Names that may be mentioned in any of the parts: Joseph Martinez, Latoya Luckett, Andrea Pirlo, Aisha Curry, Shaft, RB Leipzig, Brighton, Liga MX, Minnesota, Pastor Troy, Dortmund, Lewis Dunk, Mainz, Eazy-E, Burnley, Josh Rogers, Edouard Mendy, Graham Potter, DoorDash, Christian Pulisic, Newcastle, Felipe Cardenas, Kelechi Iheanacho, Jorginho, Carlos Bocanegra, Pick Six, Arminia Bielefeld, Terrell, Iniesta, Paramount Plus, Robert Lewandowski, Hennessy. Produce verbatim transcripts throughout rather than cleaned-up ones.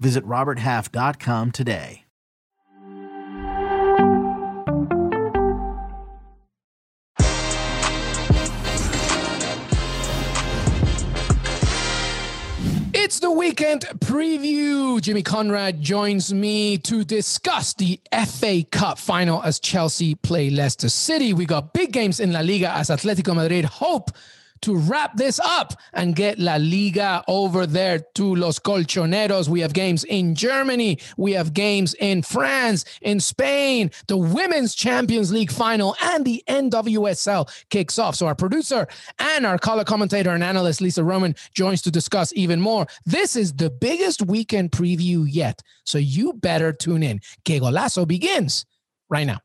Visit robert half dot com today. It's the weekend preview. Jimmy Conrad joins me to discuss the F A Cup final as Chelsea play Leicester City. We got big games in La Liga as Atletico Madrid hope to wrap this up and get La Liga over there to Los Colchoneros. We have games in Germany. We have games in France, in Spain, the Women's Champions League final, and the N W S L kicks off. So our producer and our color commentator and analyst, Lisa Roman, joins to discuss even more. This is the biggest weekend preview yet, so you better tune in. Que Golazo begins right now.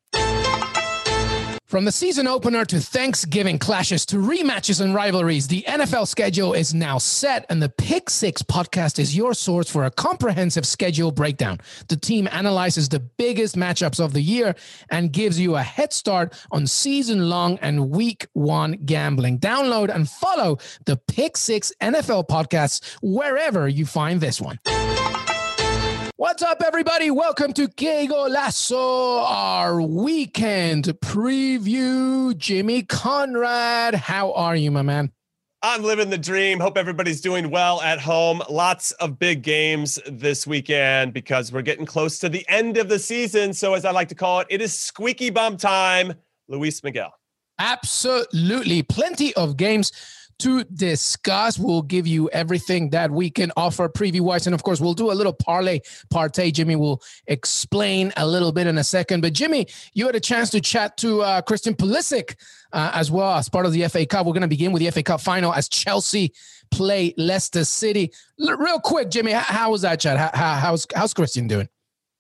From the season opener to Thanksgiving clashes to rematches and rivalries, the N F L schedule is now set, and the Pick Six podcast is your source for a comprehensive schedule breakdown. The team analyzes the biggest matchups of the year and gives you a head start on season-long and week one gambling. Download and follow the Pick Six N F L podcasts wherever you find this one. What's up, everybody? Welcome to Que Golazo, our weekend preview. Jimmy Conrad, how are you, my man? I'm living the dream. Hope everybody's doing well at home. Lots of big games this weekend because we're getting close to the end of the season. So as I like to call it, it is squeaky bum time. Luis Miguel. Absolutely. Plenty of games to discuss. We'll give you everything that we can offer preview-wise. And, of course, we'll do a little parlay partay. Jimmy will explain a little bit in a second. But, Jimmy, you had a chance to chat to uh, Christian Pulisic uh, as well as part of the F A Cup. We're going to begin with the F A Cup final as Chelsea play Leicester City. L- real quick, Jimmy, how, how was that chat? How, how, how's, how's Christian doing?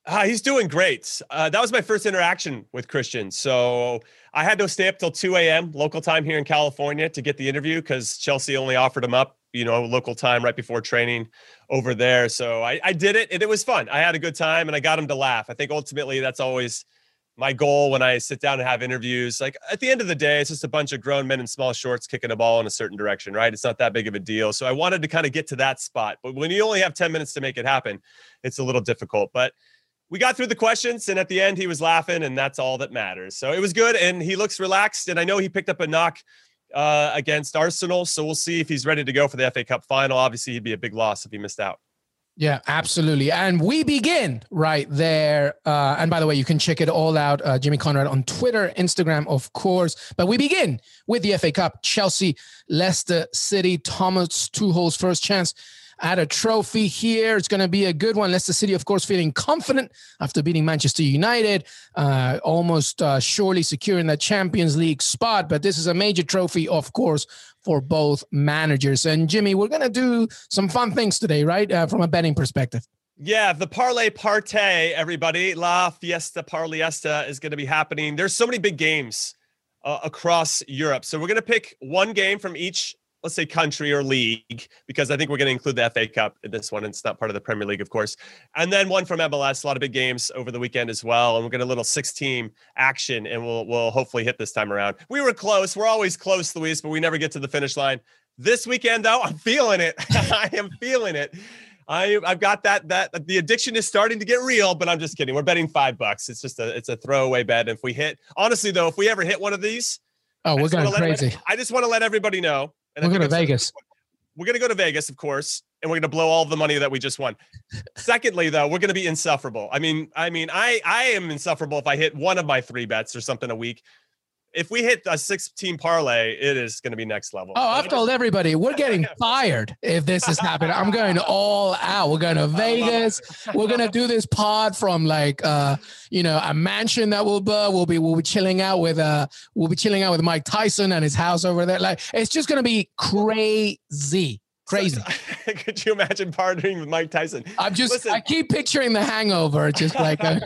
Uh, he's doing great. Uh, that was my first interaction with Christian. So I had to stay up till two a.m. local time here in California to get the interview because Chelsea only offered him up, you know, local time right before training over there. So I, I did it and it was fun. I had a good time and I got him to laugh. I think ultimately that's always my goal when I sit down and have interviews. Like at the end of the day, it's just a bunch of grown men in small shorts kicking a ball in a certain direction, right? It's not that big of a deal. So I wanted to kind of get to that spot. But when you only have ten minutes to make it happen, it's a little difficult. But we got through the questions, and at the end, he was laughing, and that's all that matters. So it was good, and he looks relaxed, and I know he picked up a knock uh, against Arsenal, so we'll see if he's ready to go for the F A Cup final. Obviously, he'd be a big loss if he missed out. Yeah, absolutely. And we begin right there. Uh, and by the way, you can check it all out, uh, Jimmy Conrad, on Twitter, Instagram, of course. But we begin with the F A Cup. Chelsea, Leicester City, Thomas Tuchel's first chance at a trophy here. It's going to be a good one. Leicester City, of course, feeling confident after beating Manchester United, uh, almost uh, surely securing the Champions League spot. But this is a major trophy, of course, for both managers. And Jimmy, we're going to do some fun things today, right? Uh, from a betting perspective. Yeah, the parlay partay, everybody. La Fiesta Parliesta is going to be happening. There's so many big games uh, across Europe. So we're going to pick one game from each, let's say, country or league, because I think we're going to include the F A Cup in this one. And it's not part of the Premier League, of course. And then one from M L S, a lot of big games over the weekend as well. And we're going to a little six team action, and we'll, we'll hopefully hit this time around. We were close. We're always close, Luis, but we never get to the finish line. This weekend, though, I'm feeling it. I am feeling it. I, I've got that, that the addiction is starting to get real, but I'm just kidding. We're betting five bucks. It's just a, it's a throwaway bet. And if we hit, honestly though, if we ever hit one of these, oh, we're going crazy. I just want to let everybody know. And we're going to Vegas. We're going to go to Vegas, of course, and we're going to blow all the money that we just won. Secondly, though, we're going to be insufferable. I mean, I mean, I I am insufferable if I hit one of my three bets or something a week. If we hit a six-team parlay, it is going to be next level. Oh, I've told everybody, we're getting fired if this is happening. I'm going all out. We're going to Vegas. We're going to do this pod from like, uh, you know, a mansion that we'll uh, we'll be we'll be chilling out with uh we'll be chilling out with Mike Tyson and his house over there. Like, it's just going to be crazy. Crazy. Could you imagine partnering with Mike Tyson? I'm just, listen, I keep picturing The Hangover. Just like, a...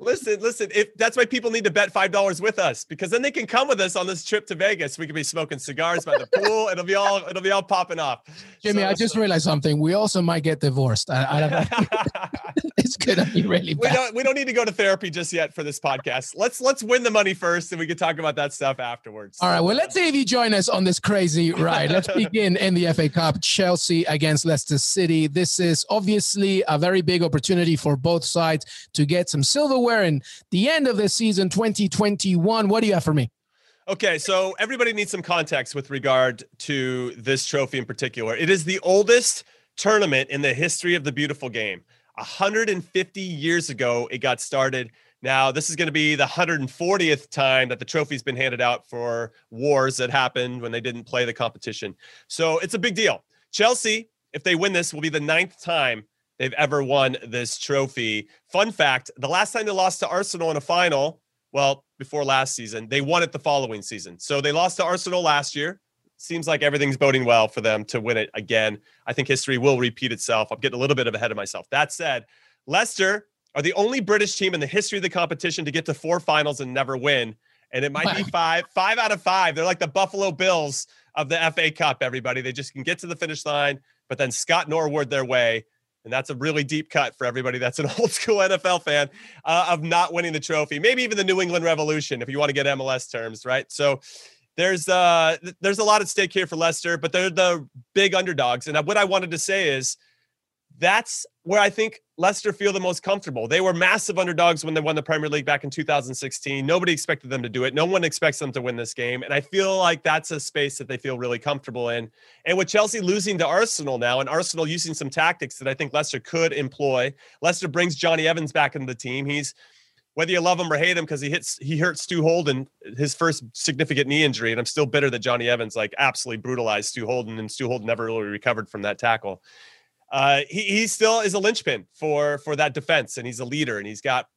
listen, listen, if that's why people need to bet five dollars with us, because then they can come with us on this trip to Vegas. We could be smoking cigars by the pool. It'll be all, it'll be all popping off. Jimmy, so, I just so. realized something. We also might get divorced. I, I don't know. It's going to be really bad. We don't, we don't need to go to therapy just yet for this podcast. Let's, let's win the money first, and we can talk about that stuff afterwards. All right. Well, let's see if you join us on this crazy ride. Let's begin in the F A Cup. Chelsea against Leicester City. This is obviously a very big opportunity for both sides to get some silverware in the end of the season, twenty twenty-one. What do you have for me? Okay, so everybody needs some context with regard to this trophy in particular. It is the oldest tournament in the history of the beautiful game. one hundred fifty years ago, it got started. Now, this is going to be the one hundred fortieth time that the trophy's been handed out for wars that happened when they didn't play the competition. So it's a big deal. Chelsea, if they win this, will be the ninth time they've ever won this trophy. Fun fact, the last time they lost to Arsenal in a final, well, before last season, they won it the following season. So they lost to Arsenal last year. Seems like everything's boding well for them to win it again. I think history will repeat itself. I'm getting a little bit ahead of myself. That said, Leicester are the only British team in the history of the competition to get to four finals and never win. And it might be five, five out of five. They're like the Buffalo Bills of the F A Cup, everybody. They just can get to the finish line, but then Scott Norwood their way. And that's a really deep cut for everybody that's an old school N F L fan uh, of not winning the trophy. Maybe even the New England Revolution, if you want to get M L S terms, right? So there's uh, there's a lot at stake here for Leicester, but they're the big underdogs. And what I wanted to say is, that's where I think Leicester feel the most comfortable. They were massive underdogs when they won the Premier League back in two thousand sixteen. Nobody expected them to do it. No one expects them to win this game. And I feel like that's a space that they feel really comfortable in. And with Chelsea losing to Arsenal now, and Arsenal using some tactics that I think Leicester could employ, Leicester brings Johnny Evans back into the team. He's, whether you love him or hate him, because he hits, he hurt Stu Holden, his first significant knee injury. And I'm still bitter that Johnny Evans like absolutely brutalized Stu Holden, and Stu Holden never really recovered from that tackle. Uh, he, he still is a linchpin for, for that defense, and he's a leader, and he's got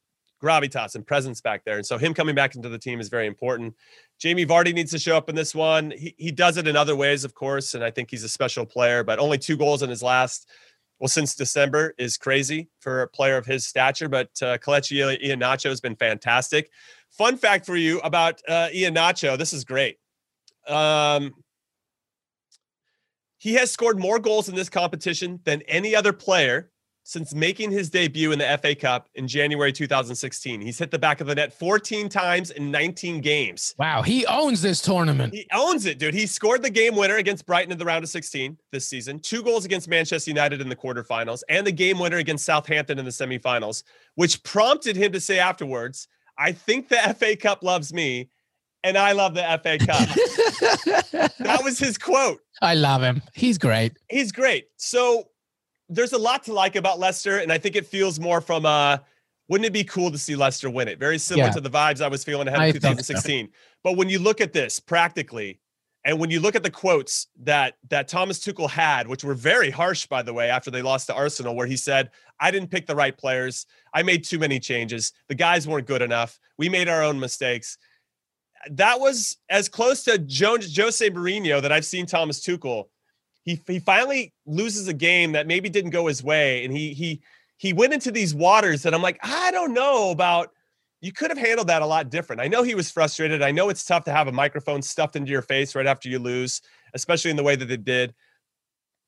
gravitas and presence back there. And so him coming back into the team is very important. Jamie Vardy needs to show up in this one. He, he does it in other ways, of course, and I think he's a special player, but only two goals in his last, well, since December is crazy for a player of his stature, but uh, Kelechi Iheanacho has been fantastic. Fun fact for you about uh, Iheanacho, this is great. Um... He has scored more goals in this competition than any other player since making his debut in the F A Cup in January two thousand sixteen. He's hit the back of the net fourteen times in nineteen games. Wow, he owns this tournament. He owns it, dude. He scored the game winner against Brighton in the round of sixteen this season, two goals against Manchester United in the quarterfinals, and the game winner against Southampton in the semifinals, which prompted him to say afterwards, I think the F A Cup loves me, and I love the F A Cup. That was his quote. I love him. He's great. He's great. So there's a lot to like about Leicester, and I think it feels more from uh, wouldn't it be cool to see Leicester win it? Very similar yeah. to the vibes I was feeling ahead of two thousand sixteen. So. But when you look at this practically, and when you look at the quotes that that Thomas Tuchel had, which were very harsh, by the way, after they lost to Arsenal, where he said, I didn't pick the right players. I made too many changes. The guys weren't good enough. We made our own mistakes. That was as close to jo- Jose Mourinho that I've seen Thomas Tuchel. He he finally loses a game that maybe didn't go his way. And he he he went into these waters that I'm like, I don't know about. You could have handled that a lot different. I know he was frustrated. I know it's tough to have a microphone stuffed into your face right after you lose, especially in the way that they did.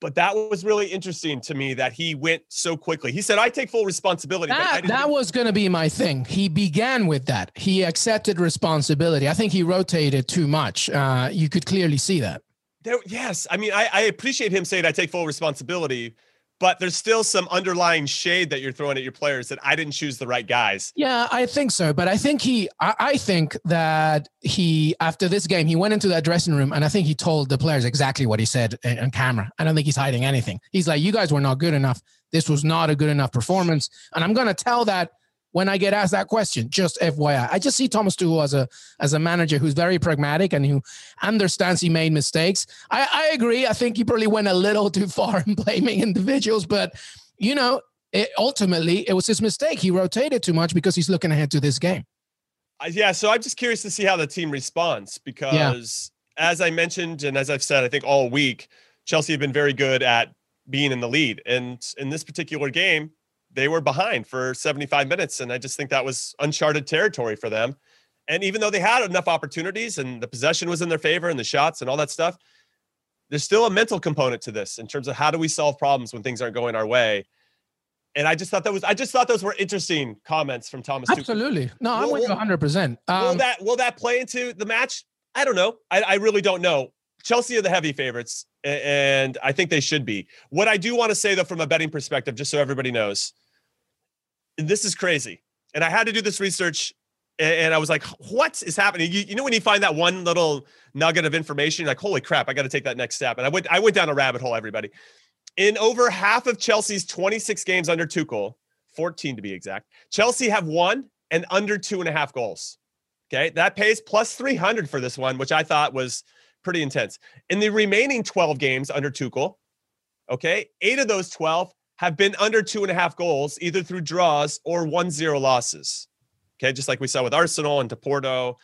But that was really interesting to me that he went so quickly. He said, I take full responsibility. That, that was going to be my thing. He began with that. He accepted responsibility. I think he rotated too much. Uh, you could clearly see that. There, yes. I mean, I, I appreciate him saying I take full responsibility, but there's still some underlying shade that you're throwing at your players that I didn't choose the right guys. Yeah, I think so. But I think he, I, I think that he, after this game, he went into that dressing room, and I think he told the players exactly what he said on camera. I don't think he's hiding anything. He's like, you guys were not good enough. This was not a good enough performance. And I'm going to tell that when I get asked that question, just F Y I. I just see Thomas Tuchel as a as a manager who's very pragmatic and who understands he made mistakes. I, I agree. I think he probably went a little too far in blaming individuals, but, you know, it, ultimately it was his mistake. He rotated too much because he's looking ahead to this game. Uh, yeah, so I'm just curious to see how the team responds because, yeah. as I mentioned and as I've said, I think all week, Chelsea have been very good at being in the lead. And in this particular game, they were behind for seventy-five minutes. And I just think that was uncharted territory for them. And even though they had enough opportunities and the possession was in their favor and the shots and all that stuff, there's still a mental component to this in terms of how do we solve problems when things aren't going our way. And I just thought that was, I just thought those were interesting comments from Thomas. Absolutely. Tuchel. No, I'm with you one hundred percent. Um, will that, will that play into the match? I don't know. I, I really don't know. Chelsea are the heavy favorites, and I think they should be. What I do want to say, though, from a betting perspective, just so everybody knows, this is crazy. And I had to do this research, and I was like, what is happening? You, you know when you find that one little nugget of information, you're like, holy crap, I got to take that next step. And I went, I went down a rabbit hole, everybody. In over half of Chelsea's twenty-six games under Tuchel, fourteen to be exact, Chelsea have won and under two and a half goals. Okay, that pays plus three hundred for this one, which I thought was pretty intense. In the remaining twelve games under Tuchel, okay, eight of those twelve have been under two and a half goals, either through draws or one zero losses. Okay, just like we saw with Arsenal and to Porto.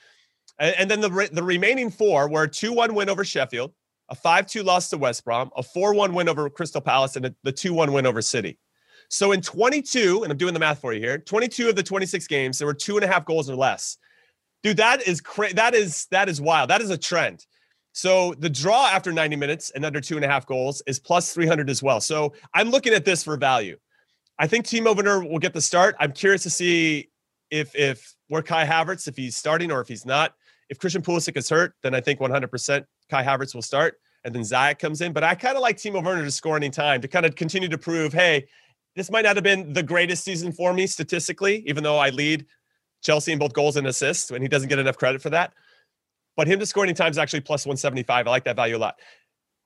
And, and then the, re- the remaining four were a two one win over Sheffield, a five two loss to West Brom, a four one win over Crystal Palace, and a, the two one win over City. So in twenty-two, and I'm doing the math for you here, twenty-two of the twenty-six games, there were two and a half goals or less. Dude, that is cra- that is that is wild. That is a trend. So the draw after ninety minutes and under two and a half goals is plus three hundred as well. So I'm looking at this for value. I think Timo Werner will get the start. I'm curious to see if if where Kai Havertz, if he's starting or if he's not. If Christian Pulisic is hurt, then I think one hundred percent Kai Havertz will start, and then Ziyech comes in. But I kind of like Timo Werner to score any time to kind of continue to prove, hey, this might not have been the greatest season for me statistically, even though I lead Chelsea in both goals and assists, and he doesn't get enough credit for that. But him to score any time is actually plus one seventy-five. I like that value a lot.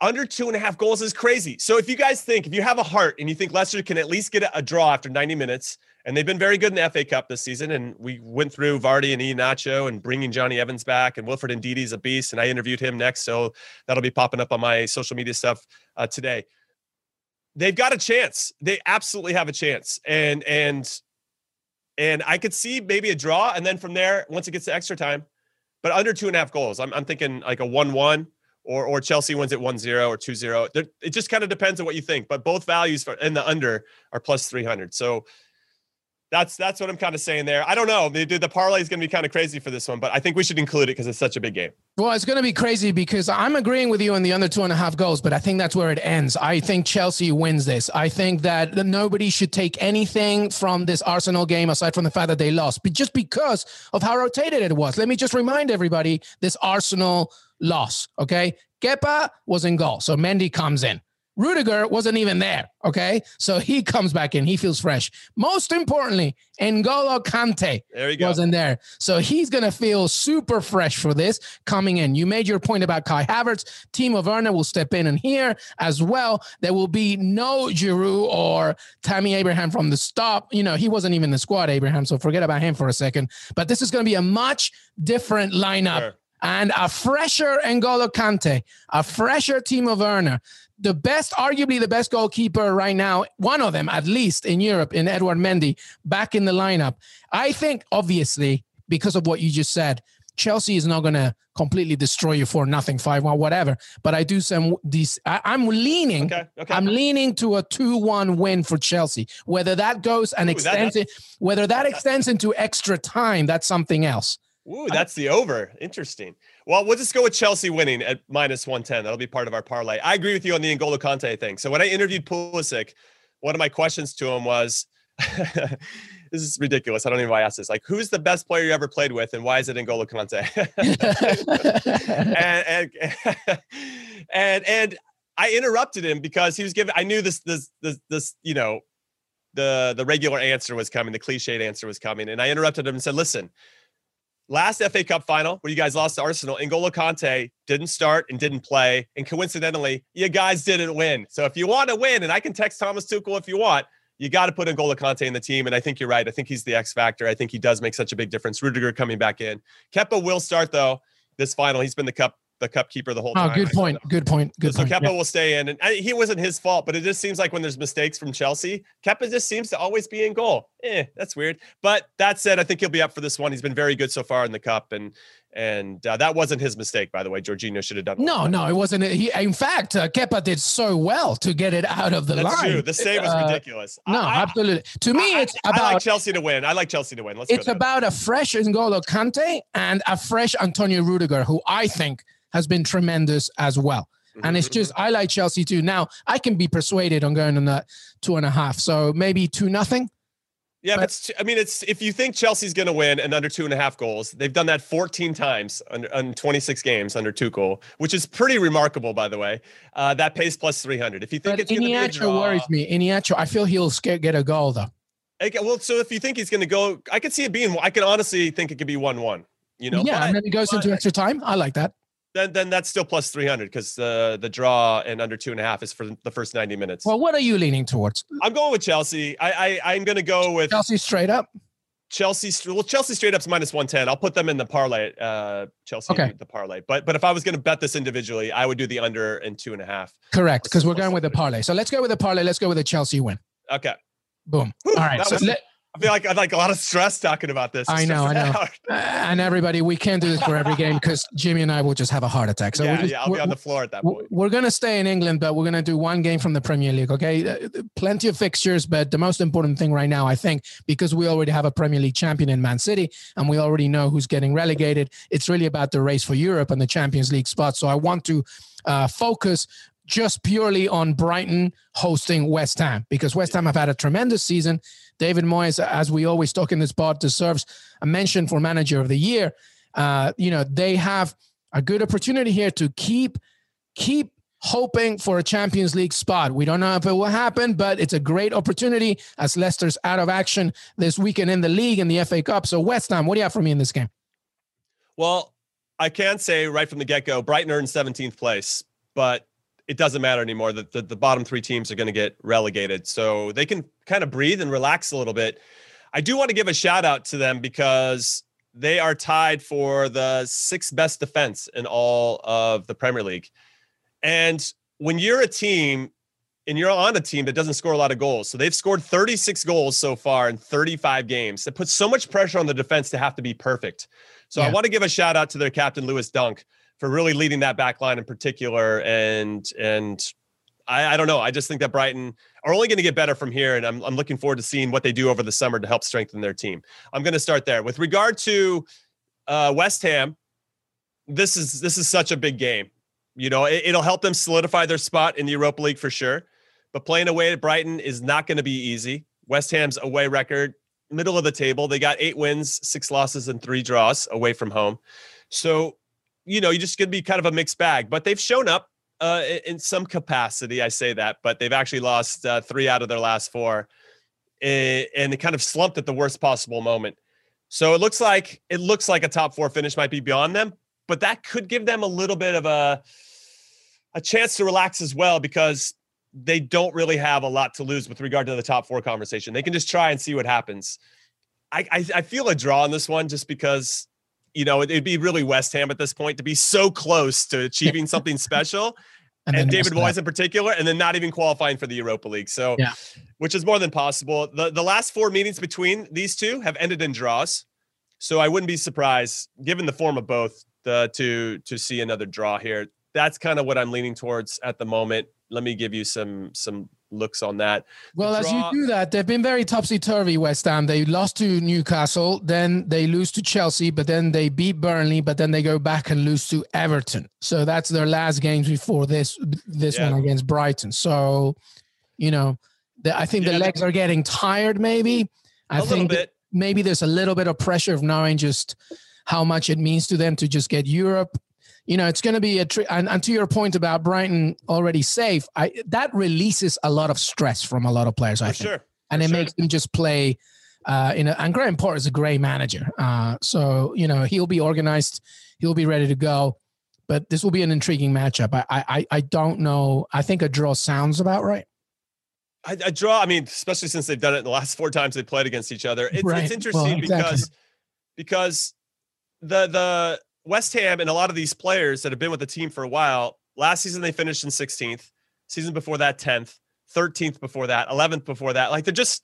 Under two and a half goals is crazy. So if you guys think, if you have a heart and you think Leicester can at least get a draw after ninety minutes, and they've been very good in the F A Cup this season, and we went through Vardy and Iheanacho and bringing Johnny Evans back, and Wilfred Ndidi's a beast, and I interviewed him next, so that'll be popping up on my social media stuff uh, today. They've got a chance. They absolutely have a chance. And, and, and I could see maybe a draw, and then from there, once it gets to extra time, but under two and a half goals, I'm, I'm thinking like a one one or or Chelsea wins at one zero or two zero. They're, it just kind of depends on what you think. But both values for and the under are plus three hundred. So that's that's what I'm kind of saying there. I don't know. The, the parlay is going to be kind of crazy for this one, but I think we should include it because it's such a big game. Well, it's going to be crazy because I'm agreeing with you on the under two and a half goals, but I think that's where it ends. I think Chelsea wins this. I think that nobody should take anything from this Arsenal game aside from the fact that they lost, but just because of how rotated it was. Let me just remind everybody this Arsenal loss, okay? Kepa was in goal, so Mendy comes in. Rudiger wasn't even there, okay? So he comes back in. He feels fresh. Most importantly, N'Golo Kante there wasn't there. So he's going to feel super fresh for this coming in. You made your point about Kai Havertz. Timo Werner will step in and here as well. There will be no Giroud or Tammy Abraham from the stop. You know, he wasn't even in the squad, Abraham, so forget about him for a second. But this is going to be a much different lineup. Sure. And a fresher N'Golo Kante, a fresher Timo Werner, the best, arguably the best goalkeeper right now, one of them at least in Europe, in Edouard Mendy, back in the lineup. I think, obviously, because of what you just said, Chelsea is not going to completely destroy you for nothing, five one, whatever. But I do some these. I, I'm leaning. Okay, okay. I'm leaning to a two one win for Chelsea. Whether that goes and Ooh, extends that, it, whether that extends into extra time, that's something else. Ooh, that's the over. Interesting. Well, we'll just go with Chelsea winning at minus one ten. That'll be part of our parlay. I agree with you on the N'Golo Kante thing. So when I interviewed Pulisic, one of my questions to him was, this is ridiculous. I don't even know why I asked this. Like, who's the best player you ever played with and why is it N'Golo Kante? and, and, and, and I interrupted him because he was giving, I knew this, this, this, this, you know, the, the regular answer was coming. The cliched answer was coming. And I interrupted him and said, listen, last F A Cup final where you guys lost to Arsenal, N'Golo Kante didn't start and didn't play. And coincidentally, you guys didn't win. So if you want to win, and I can text Thomas Tuchel if you want, you got to put N'Golo Kante in the team. And I think you're right. I think he's the X factor. I think he does make such a big difference. Rudiger coming back in. Kepa will start, though, this final. He's been the cup the cup keeper the whole oh, time. Good point. Good point. Good so point. So Kepa yeah. will stay in. And I, he wasn't his fault, but it just seems like when there's mistakes from Chelsea, Kepa just seems to always be in goal. Eh, that's weird. But that said, I think he'll be up for this one. He's been very good so far in the cup. And And uh, that wasn't his mistake, by the way. Jorginho should have done it. No, no, it wasn't. He, in fact, uh, Kepa did so well to get it out of the That's line. True. The save was uh, ridiculous. No, I, absolutely. To me, I, it's I, about... I like Chelsea to win. I like Chelsea to win. Let's it's about a fresh N'Golo Kante and a fresh Antonio Rudiger, who I think has been tremendous as well. And it's just, I like Chelsea too. Now, I can be persuaded on going on that two and a half. So maybe two nothing. Yeah, but, but I mean, it's if you think Chelsea's going to win and under two and a half goals, they've done that fourteen times under, under twenty-six games under Tuchel, which is pretty remarkable, by the way. Uh, that pays plus three hundred. If you think it's going to be a draw, worries me. Iheanacho, I feel he'll get a goal though. Okay, well, so if you think he's going to go, I could see it being, I can honestly think it could be one one. You know, yeah, but, and then it goes but, into extra time. I like that. Then, then that's still plus three hundred because uh, the draw and under two and a half is for the first ninety minutes. Well, what are you leaning towards? I'm going with Chelsea. I, I, I'm going to go with Chelsea straight up. Chelsea, well, Chelsea straight up's minus one ten. I'll put them in the parlay. Uh, Chelsea okay. the parlay. But, but if I was going to bet this individually, I would do the under and two and a half. Correct, because we're going with the parlay. So let's go with the parlay. Let's go with a Chelsea win. Okay. Boom. Whew, all right. So was- let. I feel like I'd like a lot of stress talking about this. I know, I know. Out. And everybody, we can't do this for every game because Jimmy and I will just have a heart attack. So yeah, just, yeah, I'll be on the floor at that point. We're going to stay in England, but we're going to do one game from the Premier League, okay? Plenty of fixtures, but the most important thing right now, I think, because we already have a Premier League champion in Man City and we already know who's getting relegated, it's really about the race for Europe and the Champions League spot. So I want to uh, focus just purely on Brighton hosting West Ham because West Ham have had a tremendous season. David Moyes, as we always talk in this pod, deserves a mention for Manager of the Year. Uh, you know, they have a good opportunity here to keep keep hoping for a Champions League spot. We don't know if it will happen, but it's a great opportunity as Leicester's out of action this weekend in the league and the F A Cup. So West Ham, what do you have for me in this game? Well, I can say right from the get-go, Brighton earned seventeenth place, but it doesn't matter anymore that the, the bottom three teams are going to get relegated. So they can kind of breathe and relax a little bit. I do want to give a shout out to them because they are tied for the sixth best defense in all of the Premier League. And when you're a team and you're on a team that doesn't score a lot of goals, so they've scored thirty-six goals so far in thirty-five games. It puts so much pressure on the defense to have to be perfect. So yeah. I want to give a shout out to their captain, Lewis Dunk, for really leading that back line in particular. And and I, I don't know. I just think that Brighton are only going to get better from here. And I'm I'm looking forward to seeing what they do over the summer to help strengthen their team. I'm going to start there. With regard to uh, West Ham, this is this is such a big game. You know, it, it'll help them solidify their spot in the Europa League for sure. But playing away at Brighton is not going to be easy. West Ham's away record, middle of the table. They got eight wins, six losses, and three draws away from home. So you know, you're just going to be kind of a mixed bag, but they've shown up uh, in some capacity. I say that, but they've actually lost uh, three out of their last four and they kind of slumped at the worst possible moment. So it looks like, it looks like a top four finish might be beyond them, but that could give them a little bit of a, a chance to relax as well, because they don't really have a lot to lose with regard to the top four conversation. They can just try and see what happens. I, I, I feel a draw on this one just because, you know, it'd be really West Ham at this point to be so close to achieving something special and, and David Moyes in particular, and then not even qualifying for the Europa League. So, yeah. Which is more than possible. The, the last four meetings between these two have ended in draws. So I wouldn't be surprised given the form of both the, to, to see another draw here. That's kind of what I'm leaning towards at the moment. Let me give you some, some looks on that. Well, as you do that, they've been very topsy-turvy, West Ham. They lost to Newcastle, then they lose to Chelsea, but then they beat Burnley, but then they go back and lose to Everton. So that's their last games before this this yeah. one against Brighton. So, you know, the, I think yeah, the legs are getting tired maybe. I think maybe there's a little bit of pressure of knowing just how much it means to them to just get Europe. You know, it's going to be a tri- and, and to your point about Brighton already safe, I, that releases a lot of stress from a lot of players, I For think. Sure. And For it sure. makes them just play. Uh, in a, and Graham Potter is a great manager. Uh, so, you know, he'll be organized. He'll be ready to go. But this will be an intriguing matchup. I I, I don't know. I think a draw sounds about right. I, I draw. I mean, especially since they've done it the last four times they played against each other. It's, right. it's interesting well, exactly. because because the the. West Ham and a lot of these players that have been with the team for a while, last season they finished in sixteenth, season before that tenth, thirteenth before that, eleventh before that. Like they're just,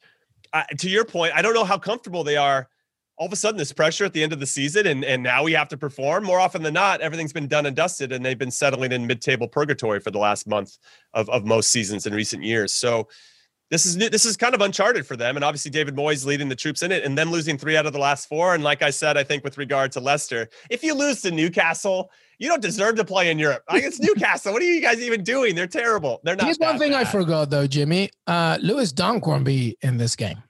uh, to your point, I don't know how comfortable they are all of a sudden, this pressure at the end of the season, and, and now we have to perform. More often than not, everything's been done and dusted, and they've been settling in mid-table purgatory for the last month of, of most seasons in recent years. So this is new, this is kind of uncharted for them, and obviously David Moyes leading the troops in it, and them losing three out of the last four. And like I said, I think with regard to Leicester, if you lose to Newcastle, you don't deserve to play in Europe. Like, it's Newcastle. What are you guys even doing? They're terrible. They're not. Here's one thing bad. I forgot though, Jimmy. Uh, Lewis Dunkworthy in this game.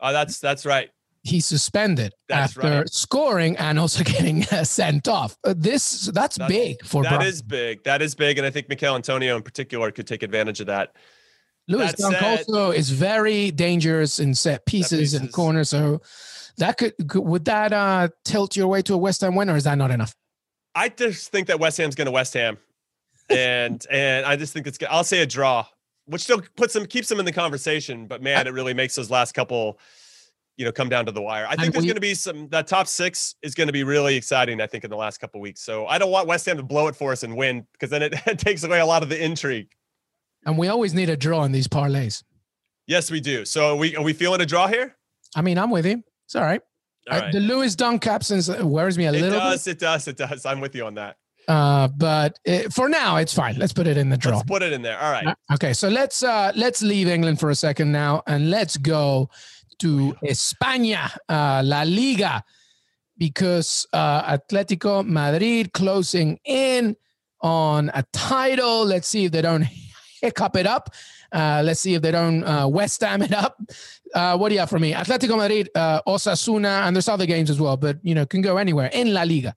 Oh, that's that's right. He's suspended that's after right. scoring and also getting uh, sent off. Uh, this that's, that's big for That Brighton. is big. That is big. And I think Mikel Antonio in particular could take advantage of that. Lewis Dunk also is very dangerous in set pieces, pieces. and corners. So that could, could would that uh, tilt your way to a West Ham win, or is that not enough? I just think that West Ham's going to West Ham. And and I just think it's good. I'll say a draw, which still puts them, keeps them in the conversation. But man, it really makes those last couple, you know, come down to the wire. I think and there's we, going to be some, that top six is going to be really exciting, I think, in the last couple of weeks. So I don't want West Ham to blow it for us and win, because then it, it takes away a lot of the intrigue. And we always need a draw in these parlays. Yes, we do. So are we, are we feeling a draw here? I mean, I'm with you. It's all right. All right. I, the Lewis Dunk absence worries me a it little does, bit. It does, it does, it does. I'm with you on that. Uh, but it, for now, it's fine. Let's put it in the draw. Let's put it in there. All right. Okay, so let's uh, let's leave England for a second now, and let's go to España, uh, La Liga, because uh, Atletico Madrid closing in on a title. Let's see if they don't hiccup it up. Uh, let's see if they don't uh, West Ham it up. Uh, what do you have for me? Atletico Madrid, uh, Osasuna, and there's other games as well, but you know, can go anywhere in La Liga.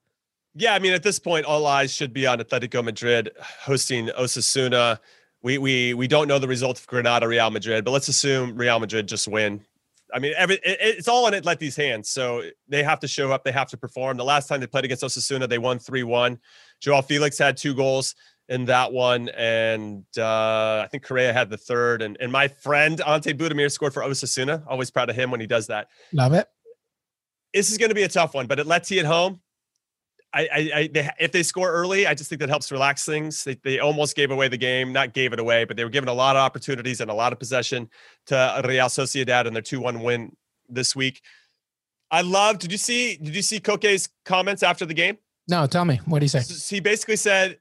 Yeah, I mean, at this point, all eyes should be on Atletico Madrid hosting Osasuna. We we we don't know the result of Granada, Real Madrid, but let's assume Real Madrid just win. I mean, every, it, it's all in Atleti's hands. So they have to show up. They have to perform. The last time they played against Osasuna, they won three one. Joao Felix had two goals in that one. And uh, I think Correa had the third. And, and my friend, Ante Budimir, scored for Osasuna. Always proud of him when he does that. Love it. This is going to be a tough one. But Atleti at home, I, I, I they, if they score early, I just think that helps relax things. They, they almost gave away the game, not gave it away, but they were given a lot of opportunities and a lot of possession to Real Sociedad in their two one win this week. I love, did you see, did you see Koke's comments after the game? No, tell me, what did he say? He basically said,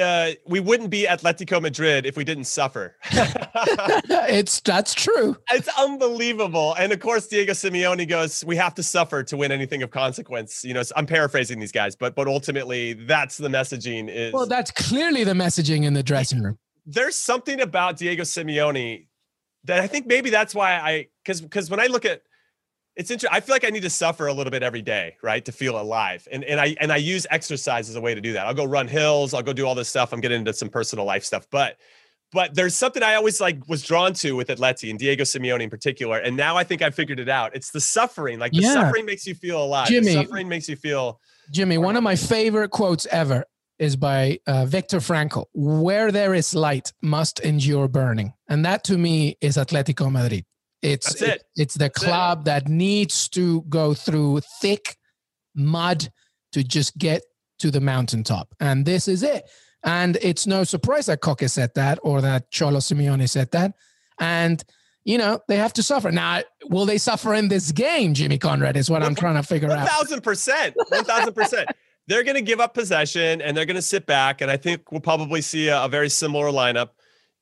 uh, we wouldn't be Atletico Madrid if we didn't suffer. it's That's true. It's unbelievable. And of course, Diego Simeone goes, we have to suffer to win anything of consequence. You know, I'm paraphrasing these guys, but, but ultimately that's the messaging is. Well, that's clearly the messaging in the dressing room. There's something about Diego Simeone that I think maybe that's why I, cause, cause when I look at, it's interesting. I feel like I need to suffer a little bit every day, right, to feel alive. And and I and I use exercise as a way to do that. I'll go run hills. I'll go do all this stuff. I'm getting into some personal life stuff, but but there's something I always like was drawn to with Atleti and Diego Simeone in particular. And now I think I figured it out. It's the suffering. Like the yeah. suffering makes you feel alive. Jimmy, the suffering makes you feel. Jimmy, one of my favorite quotes ever is by uh, Viktor Frankl. Where there is light, must endure burning, and that to me is Atletico Madrid. It's That's it. it. It's the That's club it. that needs to go through thick mud to just get to the mountaintop. And this is it. And it's no surprise that Koke said that, or that Cholo Simeone said that. And, you know, they have to suffer. Now, will they suffer in this game, Jimmy Conrad, is what I'm trying to figure out. one thousand percent. one thousand percent. They're going to give up possession, and they're going to sit back. And I think we'll probably see a, a very similar lineup.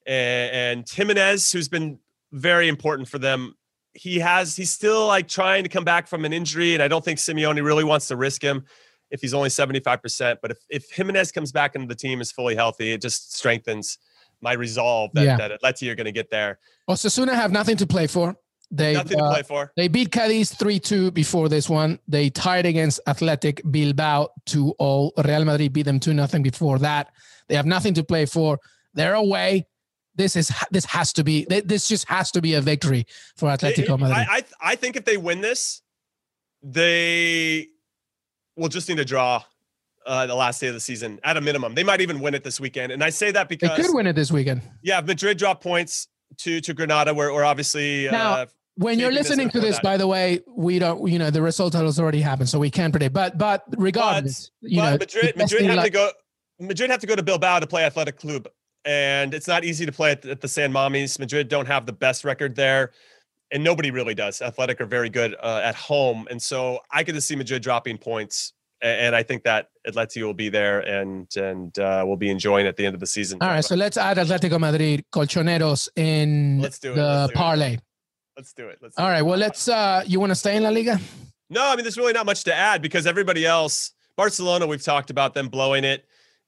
And, and Jimenez, who's been very important for them. He has, he's still like trying to come back from an injury. And I don't think Simeone really wants to risk him if he's only seventy-five percent. But if, if Jimenez comes back and the team is fully healthy, it just strengthens my resolve that, yeah. that Atleti are going to get there. Osasuna have nothing to play for. They, nothing uh, to play for. They beat Cadiz three two before this one. They tied against Athletic Bilbao two all. Real Madrid beat them two nothing before that. They have nothing to play for. They're away. This is this has to be this just has to be a victory for Atletico Madrid. I, I I think if they win this, they will just need to draw uh, the last day of the season at a minimum. They might even win it this weekend, and I say that because they could win it this weekend. Yeah, Madrid dropped points to to Granada, where or obviously now uh, when you're listening to this, that. by the way, we don't you know the result has already happened, so we can't predict. But but regardless, but, you but know, Madrid Madrid have like, to go Madrid have to go to Bilbao to play Athletic Club. And it's not easy to play at the San Mames. Madrid don't have the best record there. and nobody really does. Athletic are very good uh, at home. And so I could just see Madrid dropping points. And I think that Atleti will be there and and uh, will be enjoying at the end of the season. All right, so let's add Atletico Madrid, Colchoneros in let's do it. the let's do parlay. It. Let's do it. Let's do All right, it. well, let's. Uh, you want to stay in La Liga? No, I mean, there's really not much to add because everybody else, Barcelona, we've talked about them blowing it.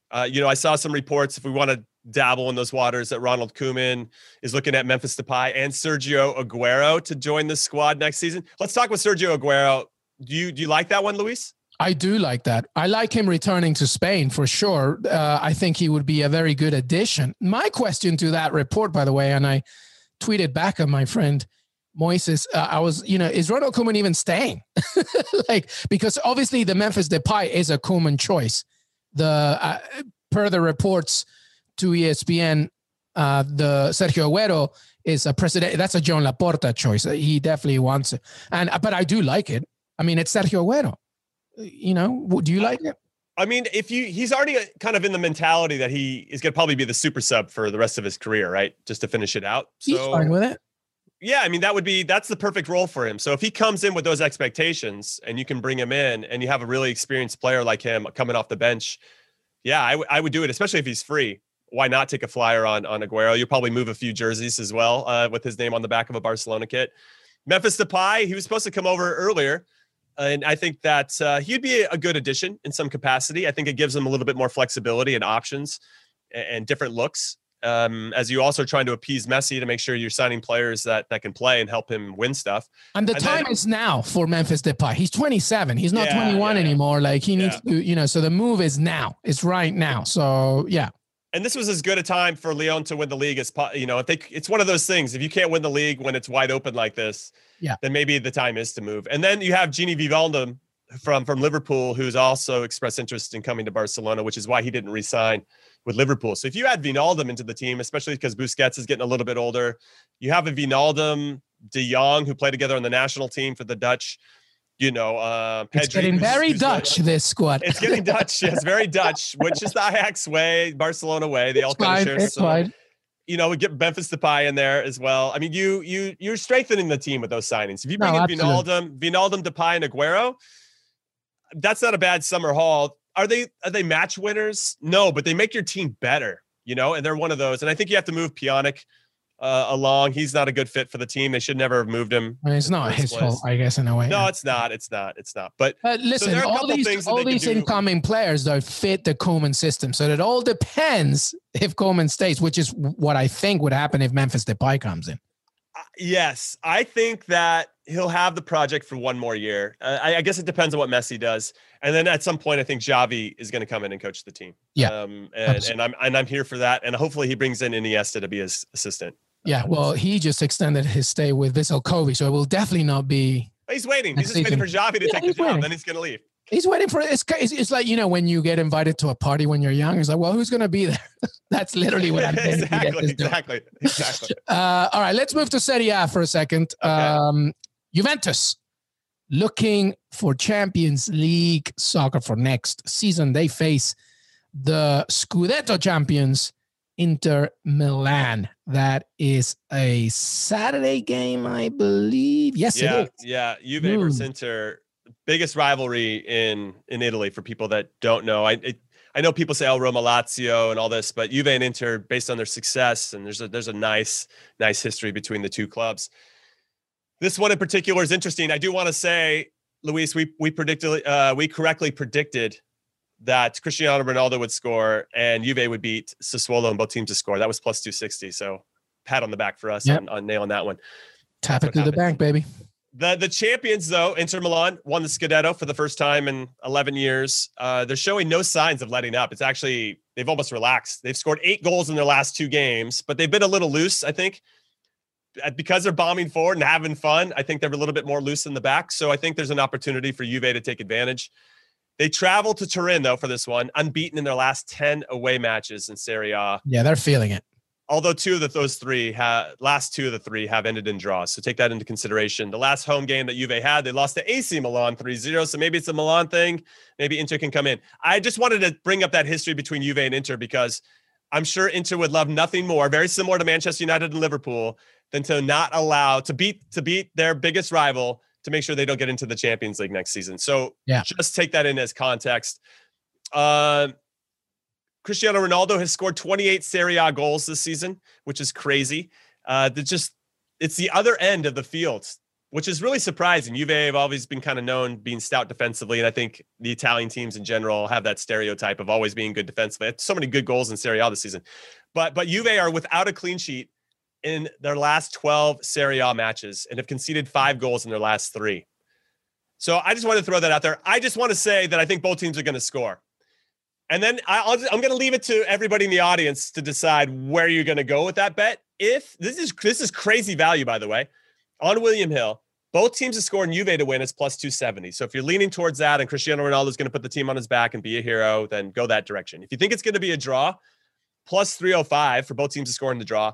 Uh, you know, I saw some reports, if we want to dabble in those waters, that Ronald Koeman is looking at Memphis Depay and Sergio Aguero to join the squad next season. Let's talk with Sergio Aguero. Do you, do you like that one, Luis? I do like that. I like him returning to Spain for sure. Uh, I think he would be a very good addition. My question to that report, by the way, and I tweeted back at my friend Moises, uh, I was, you know, is Ronald Koeman even staying? Like, because obviously the Memphis Depay is a Koeman choice. The uh, per the reports to E S P N, uh, the Sergio Aguero is a president. That's a John Laporta choice. He definitely wants it. And but I do like it. I mean, it's Sergio Aguero. You know, do you like it? I mean, if you, he's already kind of in the mentality that he is going to probably be the super sub for the rest of his career, right? Just to finish it out. He's so, fine with it. Yeah. I mean, that would be, that's the perfect role for him. So if he comes in with those expectations and you can bring him in and you have a really experienced player like him coming off the bench. Yeah. I, w- I would do it, especially if he's free. Why not take a flyer on, on Aguero? You'll probably move a few jerseys as well uh, with his name on the back of a Barcelona kit. Memphis Depay, he was supposed to come over earlier. And I think that uh, he'd be a good addition in some capacity. I think it gives him a little bit more flexibility and options and, and different looks. Um, as you also trying to appease Messi to make sure you're signing players that that can play and help him win stuff. And the and time then, is now for Memphis Depay. He's twenty-seven. He's not yeah, twenty-one yeah. anymore. Like he needs yeah. to, you know, so the move is now. It's right now. So, yeah. And this was as good a time for Lyon to win the league as, you know, if they, it's one of those things. If you can't win the league when it's wide open like this, yeah, then maybe the time is to move. And then you have Gini Wijnaldum from, from Liverpool, who's also expressed interest in coming to Barcelona, which is why he didn't re-sign with Liverpool. So if you add Wijnaldum into the team, especially because Busquets is getting a little bit older, you have a Wijnaldum, De Jong, who play together on the national team for the Dutch. You know, uh, Pedri, it's getting very who's, who's Dutch, like, this squad. It's getting Dutch. Yes, very Dutch, which is the Ajax way, Barcelona way. They it's all kind of share. So, you know, we get Memphis Depay in there as well. I mean, you, you, you're strengthening the team with those signings. If you bring no, in Wijnaldum, Wijnaldum, Depay, and Aguero, that's not a bad summer haul. Are they, are they match winners? No, but they make your team better, you know, and they're one of those. And I think you have to move Pjanic Uh, along. He's not a good fit for the team. They should never have moved him. I mean, it's not his place. fault, I guess, in a way. No, yeah. it's not. It's not. It's not. But, but listen, so all these, all these incoming players, though, fit the Koeman system. So it all depends if Koeman stays, which is what I think would happen if Memphis Depay comes in. Uh, yes. I think that he'll have the project for one more year. Uh, I, I guess it depends on what Messi does. And then at some point, I think Xavi is going to come in and coach the team. Yeah. Um, and, and I'm and I'm here for that. And hopefully he brings in Iniesta to be his assistant. Yeah, well, he just extended his stay with Vissel Kobe, so it will definitely not be... He's waiting. He's just season. waiting for Xavi to yeah, take the job, waiting. then he's going to leave. He's waiting for... It's, it's like, you know, when you get invited to a party when you're young, it's like, well, who's going to be there? That's literally what I'm thinking. exactly, exactly, exactly. uh, all right, let's move to Serie A for a second. Okay. Um, Juventus, looking for Champions League soccer for next season. They face the Scudetto champions, Inter Milan. That is a Saturday game, I believe. Yes, yeah, it is. Yeah, Juve mm. versus Inter, biggest rivalry in in Italy for people that don't know. I it, I know people say El Roma, Lazio, and all this, but Juve and Inter, based on their success, and there's a there's a nice nice history between the two clubs. This one in particular is interesting. I do want to say, Luis, we we predicted uh, we correctly predicted that Cristiano Ronaldo would score and Juve would beat Sassuolo and both teams to score. That was plus two sixty. So pat on the back for us yep. on, on nailing that one. Tap it to the bank, baby. The the champions, though, Inter Milan, won the Scudetto for the first time in eleven years. Uh, they're showing no signs of letting up. It's actually, they've almost relaxed. They've scored eight goals in their last two games, but they've been a little loose, I think. Because they're bombing forward and having fun, I think they're a little bit more loose in the back. So I think there's an opportunity for Juve to take advantage. They travel to Turin, though, for this one, unbeaten in their last ten away matches in Serie A. Yeah, they're feeling it. Although two of the, those three, ha- last two of the three have ended in draws. So take that into consideration. The last home game that Juve had, they lost to A C Milan three zero. So maybe it's a Milan thing. Maybe Inter can come in. I just wanted to bring up that history between Juve and Inter because I'm sure Inter would love nothing more, very similar to Manchester United and Liverpool, than to not allow to beat to beat their biggest rival to make sure they don't get into the Champions League next season. So yeah. just take that in as context. Uh, Cristiano Ronaldo has scored twenty-eight Serie A goals this season, which is crazy. Uh, just it's the other end of the field, which is really surprising. Juve have always been kind of known being stout defensively, and I think the Italian teams in general have that stereotype of always being good defensively. So many good goals in Serie A this season. But, but Juve are without a clean sheet in their last twelve Serie A matches and have conceded five goals in their last three. So I just want to throw that out there. I just want to say that I think both teams are going to score. And then I'll just, I'm going to leave it to everybody in the audience to decide where you're going to go with that bet. If this is this is crazy value, by the way, on William Hill, both teams are scoring Juve to win. It's plus two seventy. So if you're leaning towards that and Cristiano Ronaldo is going to put the team on his back and be a hero, then go that direction. If you think it's going to be a draw, plus three oh five for both teams to score in the draw.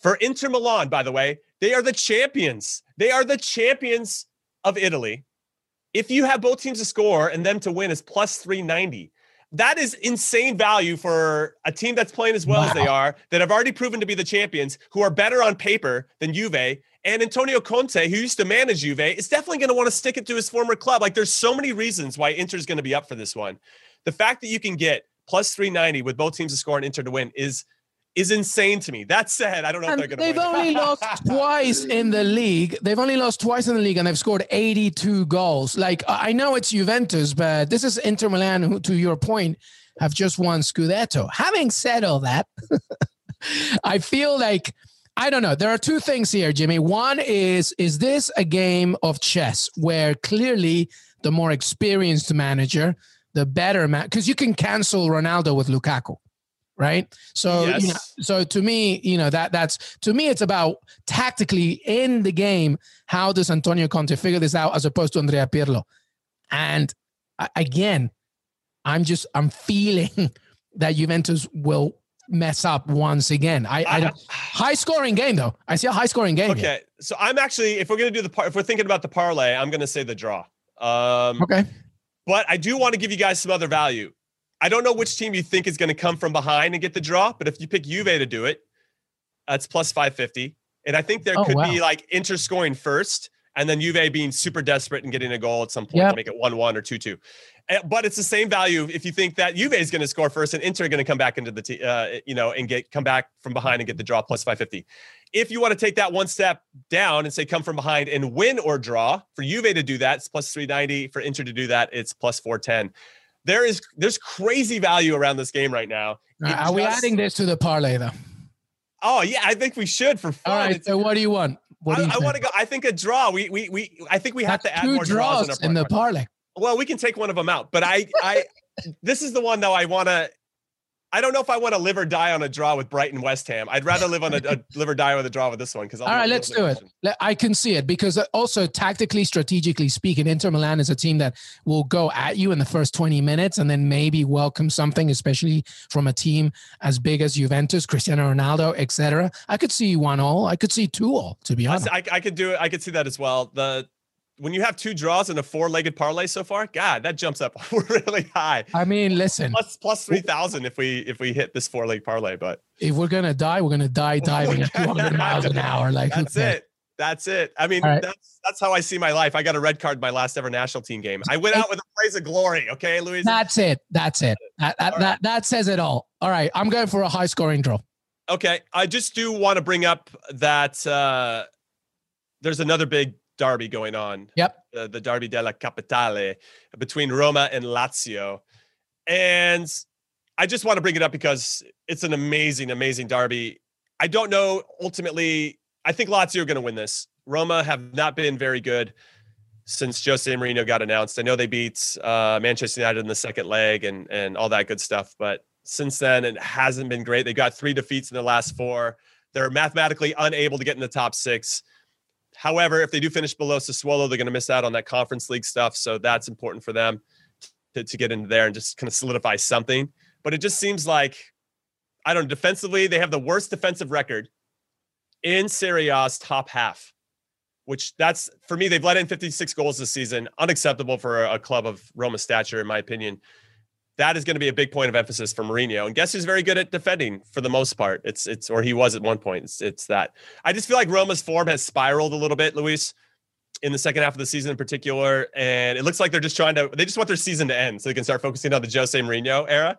For Inter Milan, by the way, they are the champions. They are the champions of Italy. If you have both teams to score and them to win, it's plus three ninety. That is insane value for a team that's playing as well wow. as they are, that have already proven to be the champions, who are better on paper than Juve. And Antonio Conte, who used to manage Juve, is definitely going to want to stick it to his former club. Like, there's so many reasons why Inter is going to be up for this one. The fact that you can get plus three ninety with both teams to score and Inter to win is is insane to me. That said, I don't know and if they're going to win. They've only lost twice in the league. They've only lost twice in the league, and they've scored eighty-two goals. Like, I know it's Juventus, but this is Inter Milan, who, to your point, have just won Scudetto. Having said all that, I feel like, I don't know. There are two things here, Jimmy. One is, is this a game of chess where clearly the more experienced manager, the better man, because you can cancel Ronaldo with Lukaku. Right. So, yes. you know, so to me, you know, that that's to me, it's about tactically in the game. How does Antonio Conte figure this out as opposed to Andrea Pirlo? And again, I'm just I'm feeling that Juventus will mess up once again. I, I don't high scoring game, though. I see a high scoring game. OK, here. So I'm actually if we're going to do the par- if we're thinking about the parlay, I'm going to say the draw. Um, OK, but I do want to give you guys some other value. I don't know which team you think is going to come from behind and get the draw, but if you pick Juve to do it, that's uh, plus five fifty. And I think there oh, could wow. be like Inter scoring first and then Juve being super desperate and getting a goal at some point yep. to make it one one or two two. But it's the same value if you think that Juve is going to score first and Inter are going to come back into the t- uh, you know, and get come back from behind and get the draw, plus five fifty. If you want to take that one step down and say come from behind and win or draw, for Juve to do that, it's plus three ninety. For Inter to do that, it's plus four ten. There is there's crazy value around this game right now. It Are just, we adding this to the parlay though? Oh yeah, I think we should for fun. All right, it's, so what do you want? What I, I want to go. I think a draw. We we we. I think we That's have to add more draws, draws in, in the parlay. Well, we can take one of them out, but I I this is the one though I want to. I don't know if I want to live or die on a draw with Brighton West Ham. I'd rather live on a, a live or die with a draw with this one. All right, let's do it. Let, I can see it because also tactically, strategically speaking, Inter Milan is a team that will go at you in the first twenty minutes and then maybe welcome something, especially from a team as big as Juventus, Cristiano Ronaldo, et cetera. I could see one all. I could see two all, to be honest. I, I could do it. I could see that as well. The When you have two draws and a four-legged parlay so far, God, that jumps up really high. I mean, listen, plus plus three thousand if we if we hit this four-leg parlay. But if we're gonna die, we're gonna die diving at two hundred miles an hour. Like that's it. That's it. I mean, right. that's that's how I see my life. I got a red card in my last ever national team game. I went out with a blaze of glory. Okay, Luis. That's it. That's it. That that, right. that that says it all. All right, I'm going for a high-scoring draw. Okay, I just do want to bring up that uh, there's another big derby going on. Yep. Uh, the Derby della Capitale between Roma and Lazio. And I just want to bring it up because it's an amazing, amazing derby. I don't know. Ultimately, I think Lazio are going to win this. Roma have not been very good since Jose Mourinho got announced. I know they beat uh, Manchester United in the second leg and, and all that good stuff. But since then, it hasn't been great. They got three defeats in the last four. They're mathematically unable to get in the top six. However, if they do finish below Sassuolo, they're going to miss out on that Conference League stuff. So that's important for them to, to get into there and just kind of solidify something. But it just seems like, I don't know, defensively, they have the worst defensive record in Serie A's top half, which that's, for me, they've let in fifty-six goals this season. Unacceptable for a, a club of Roma's stature, in my opinion. that is going to be a big point of emphasis for Mourinho. And guess who's very good at defending for the most part? It's, it's, or he was at one point. It's, it's that. I just feel like Roma's form has spiraled a little bit, Luis, in the second half of the season in particular. And it looks like they're just trying to, they just want their season to end so they can start focusing on the Jose Mourinho era.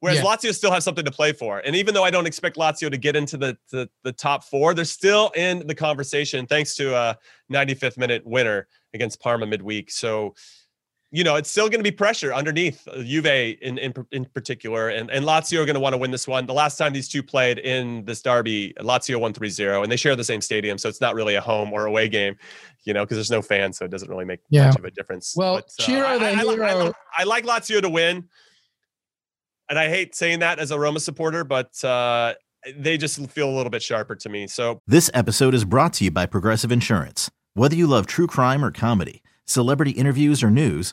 Whereas yeah. Lazio still have something to play for. And even though I don't expect Lazio to get into the, the, the top four, they're still in the conversation thanks to a ninety-fifth minute winner against Parma midweek. So, you know, it's still going to be pressure underneath Juve in, in, in particular. And, and Lazio are going to want to win this one. The last time these two played in this derby, Lazio won three zero, and they share the same stadium. So it's not really a home or away game, you know, because there's no fans. So it doesn't really make yeah. much of a difference. Well, but, uh, Chiro, I, I, I, I, I like Lazio to win. And I hate saying that as a Roma supporter, but uh, they just feel a little bit sharper to me. So this episode is brought to you by Progressive Insurance. Whether you love true crime or comedy, celebrity interviews or news,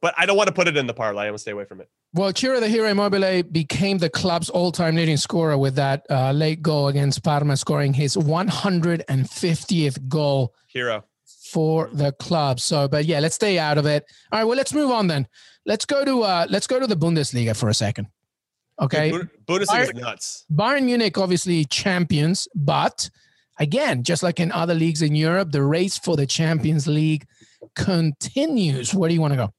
But I don't want to put it in the parlay. I'm going to stay away from it. Well, Ciro the Hero Immobile became the club's all-time leading scorer with that uh, late goal against Parma, scoring his one hundred fiftieth goal. Hero. For the club. So, but yeah, let's stay out of it. All right, well, let's move on then. Let's go to uh, let's go to the Bundesliga for a second. Okay. Hey, Bundesliga's Bayern, nuts. Bayern Munich, obviously champions, but again, just like in other leagues in Europe, the race for the Champions League continues. Where do you want to go?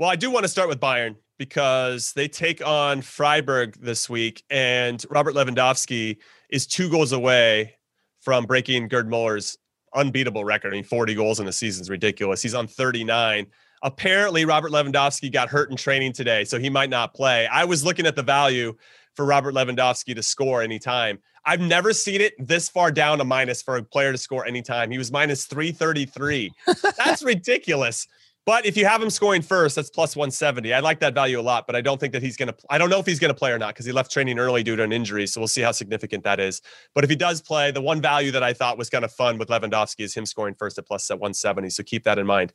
Well, I do want to start with Bayern because they take on Freiburg this week, and Robert Lewandowski is two goals away from breaking Gerd Muller's unbeatable record. I mean, forty goals in a season is ridiculous. He's on thirty-nine. Apparently, Robert Lewandowski got hurt in training today, so he might not play. I was looking at the value for Robert Lewandowski to score anytime. I've never seen it this far down a minus for a player to score anytime. He was minus three thirty-three. That's ridiculous. But if you have him scoring first, that's plus one seventy. I like that value a lot, but I don't think that he's going to, I don't know if he's going to play or not because he left training early due to an injury. So we'll see how significant that is. But if he does play, the one value that I thought was kind of fun with Lewandowski is him scoring first at plus one seventy. So keep that in mind.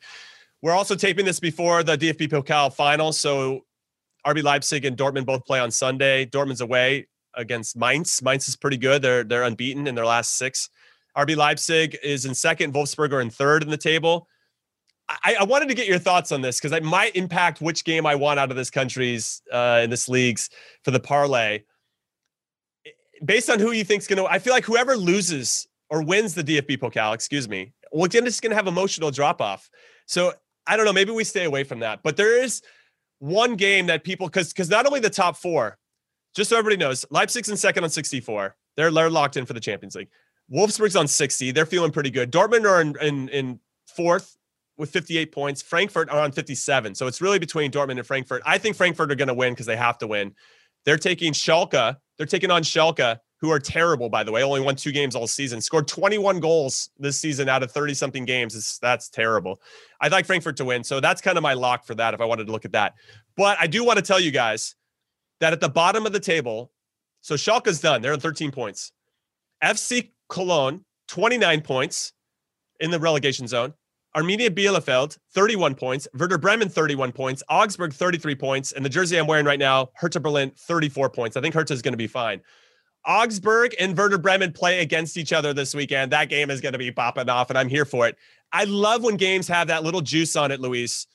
We're also taping this before the D F B Pokal final. So R B Leipzig and Dortmund both play on Sunday. Dortmund's away against Mainz. Mainz is pretty good. They're, they're unbeaten in their last six. R B Leipzig is in second. Wolfsburg are in third in the table. I, I wanted to get your thoughts on this because it might impact which game I want out of this country's uh, in this league's for the parlay. Based on who you think's going to, I feel like whoever loses or wins the D F B Pokal, excuse me, well, then it's going to have emotional drop off. So I don't know. Maybe we stay away from that. But there is one game that people because because not only the top four, just so everybody knows, Leipzig's in second on sixty-four. They're they're locked in for the Champions League. Wolfsburg's on sixty. They're feeling pretty good. Dortmund are in in, in fourth. With fifty-eight points. Frankfurt are on fifty-seven. So it's really between Dortmund and Frankfurt. I think Frankfurt are going to win because they have to win. They're taking Schalke. They're taking on Schalke, who are terrible, by the way. Only won two games all season. Scored twenty-one goals this season out of thirty-something games. It's, that's terrible. I'd like Frankfurt to win. So that's kind of my lock for that if I wanted to look at that. But I do want to tell you guys that at the bottom of the table, so Schalke's done. They're on thirteen points. F C Cologne, twenty-nine points in the relegation zone. Arminia Bielefeld, thirty-one points. Werder Bremen, thirty-one points. Augsburg, thirty-three points. And the jersey I'm wearing right now, Hertha Berlin, thirty-four points. I think Hertha is going to be fine. Augsburg and Werder Bremen play against each other this weekend. That game is going to be popping off, and I'm here for it. I love when games have that little juice on it, Luis.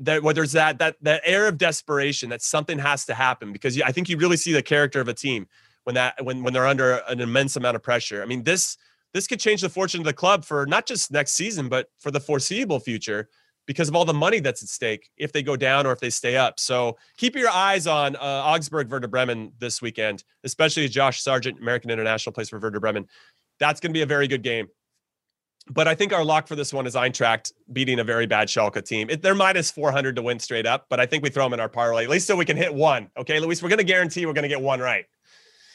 That where there's that that that air of desperation that something has to happen because I think you really see the character of a team when that when when they're under an immense amount of pressure. I mean this. This could change the fortune of the club for not just next season, but for the foreseeable future. because of all the money that's at stake if they go down or if they stay up. So keep your eyes on uh, Augsburg, Werder Bremen this weekend, especially Josh Sargent, American international, plays for Werder Bremen. That's going to be a very good game. But I think our lock for this one is Eintracht beating a very bad Schalke team. It, they're minus four hundred to win straight up, but I think we throw them in our parlay, at least so we can hit one. Okay, Luis, we're going to guarantee we're going to get one right.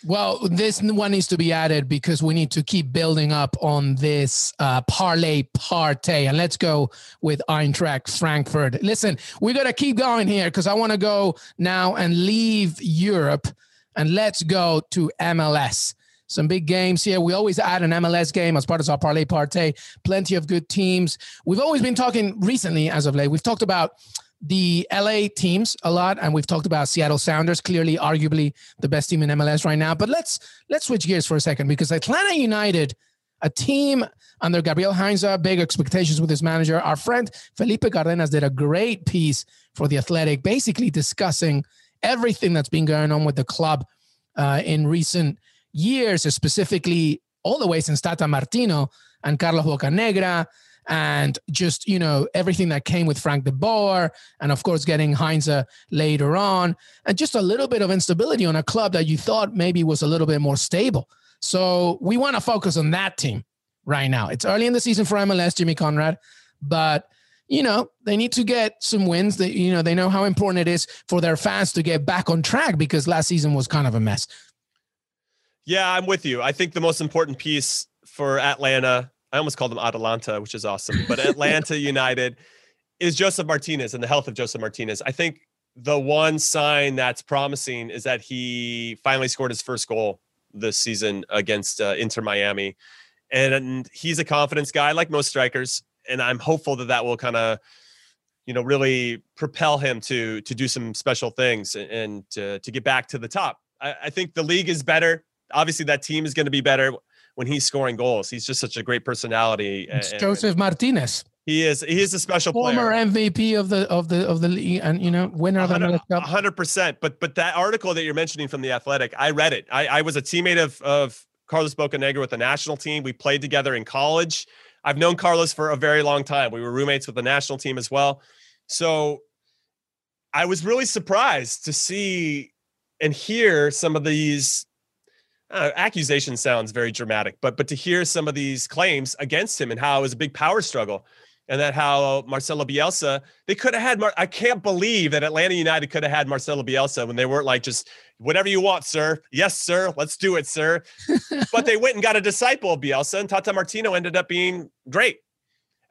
Well, this one needs to be added because we need to keep building up on this uh, parlay partay. And let's go with Eintracht Frankfurt. Listen, we're going to keep going here because I want to go now and leave Europe and let's go to M L S. Some big games here. We always add an M L S game as part of our parlay partay. Plenty of good teams. We've always been talking recently as of late. We've talked about the L A teams a lot, and we've talked about Seattle Sounders, clearly, arguably the best team in M L S right now. But let's let's switch gears for a second because Atlanta United, a team under Gabriel Heinze, big expectations with his manager. Our friend Felipe Cardenas did a great piece for The Athletic, basically discussing everything that's been going on with the club uh, in recent years, specifically all the way since Tata Martino and Carlos Bocanegra, and just, you know, everything that came with Frank de Boer and, of course, getting Heinze later on and just a little bit of instability on a club that you thought maybe was a little bit more stable. So we want to focus on that team right now. It's early in the season for M L S, Jimmy Conrad, but, you know, they need to get some wins. They, you know, they know how important it is for their fans to get back on track because last season was kind of a mess. Yeah, I'm with you. I think the most important piece for Atlanta, I almost called them Atalanta, which is awesome. But Atlanta United is Joseph Martinez and the health of Joseph Martinez. I think the one sign that's promising is that he finally scored his first goal this season against uh, Inter Miami. And, and he's a confidence guy like most strikers. And I'm hopeful that that will kind of, you know, really propel him to, to do some special things and, and uh, to get back to the top. I, I think the league is better. Obviously that team is going to be better when he's scoring goals. He's just such a great personality. It's and, Joseph Martinez. He is. He is a special former player. Former M V P of the of the of the league, and you know, winner of the World Cup. one hundred percent. But but that article that you're mentioning from The Athletic, I read it. I, I was a teammate of of Carlos Bocanegra with the national team. We played together in college. I've known Carlos for a very long time. We were roommates with the national team as well. So I was really surprised to see and hear some of these. Uh, accusation sounds very dramatic, but but to hear some of these claims against him and how it was a big power struggle and that how Marcelo Bielsa, they could have had, Mar- I can't believe that Atlanta United could have had Marcelo Bielsa when they weren't like, just whatever you want, sir. Yes, sir. Let's do it, sir. But they went and got a disciple of Bielsa, and Tata Martino ended up being great.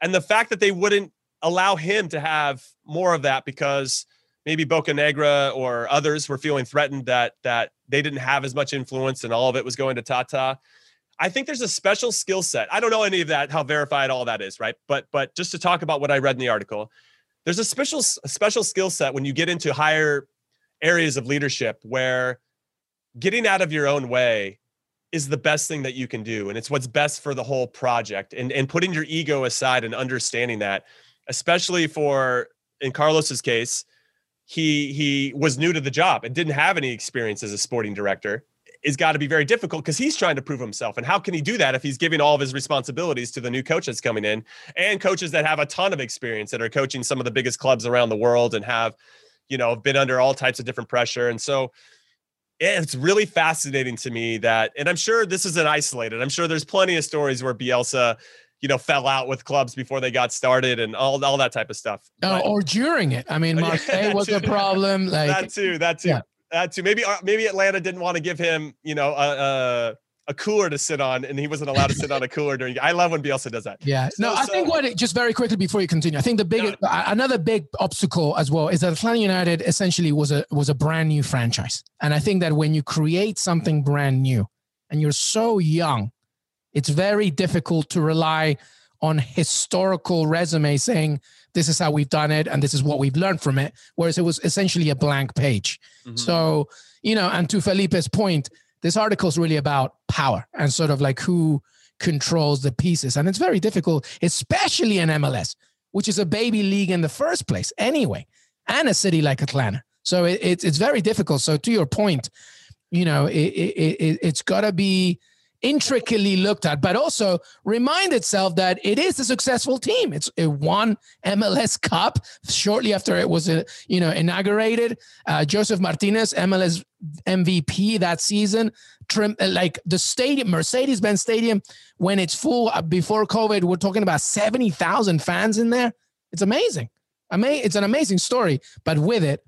And the fact that they wouldn't allow him to have more of that because maybe Bocanegra or others were feeling threatened that that they didn't have as much influence and all of it was going to Tata. I think there's a special skill set. I don't know any of that, how verified all that is, right? But but just to talk about what I read in the article, there's a special a special skill set when you get into higher areas of leadership where getting out of your own way is the best thing that you can do. And it's what's best for the whole project. And, and putting your ego aside and understanding that, especially for, in Carlos's case, He he was new to the job and didn't have any experience as a sporting director. It's got to be very difficult because he's trying to prove himself. And how can he do that if he's giving all of his responsibilities to the new coach that's coming in and coaches that have a ton of experience that are coaching some of the biggest clubs around the world and have, you know, been under all types of different pressure. And so it's really fascinating to me that, and I'm sure this isn't isolated. I'm sure there's plenty of stories where Bielsa, you know, fell out with clubs before they got started and all, all that type of stuff. Oh, or during it. I mean, Marseille yeah, was too, a problem. Like, that too, that too, yeah. that too. Maybe, maybe Atlanta didn't want to give him, you know, a, a, a cooler to sit on and he wasn't allowed to sit on a cooler during. I love when Bielsa does that. Yeah. So, no, I so, think what, it, just very quickly before you continue, I think the biggest, yeah. another big obstacle as well is that Atlanta United essentially was a, was a brand new franchise. And I think that when you create something brand new and you're so young, it's very difficult to rely on historical resumes saying, this is how we've done it and this is what we've learned from it, whereas it was essentially a blank page. Mm-hmm. So, you know, and to Felipe's point, this article is really about power and sort of like who controls the pieces. And it's very difficult, especially in M L S, which is a baby league in the first place anyway, and a city like Atlanta. So it, it, it's very difficult. So to your point, you know, it, it, it, it's got to be intricately looked at, but also remind itself that it is a successful team. It's it won M L S Cup shortly after it was, uh, you know, inaugurated. Uh, Joseph Martinez, M L S M V P that season. Trim, like the stadium, Mercedes-Benz Stadium, when it's full, uh, before COVID, we're talking about seventy thousand fans in there. It's amazing. Ama- it's an amazing story, but with it,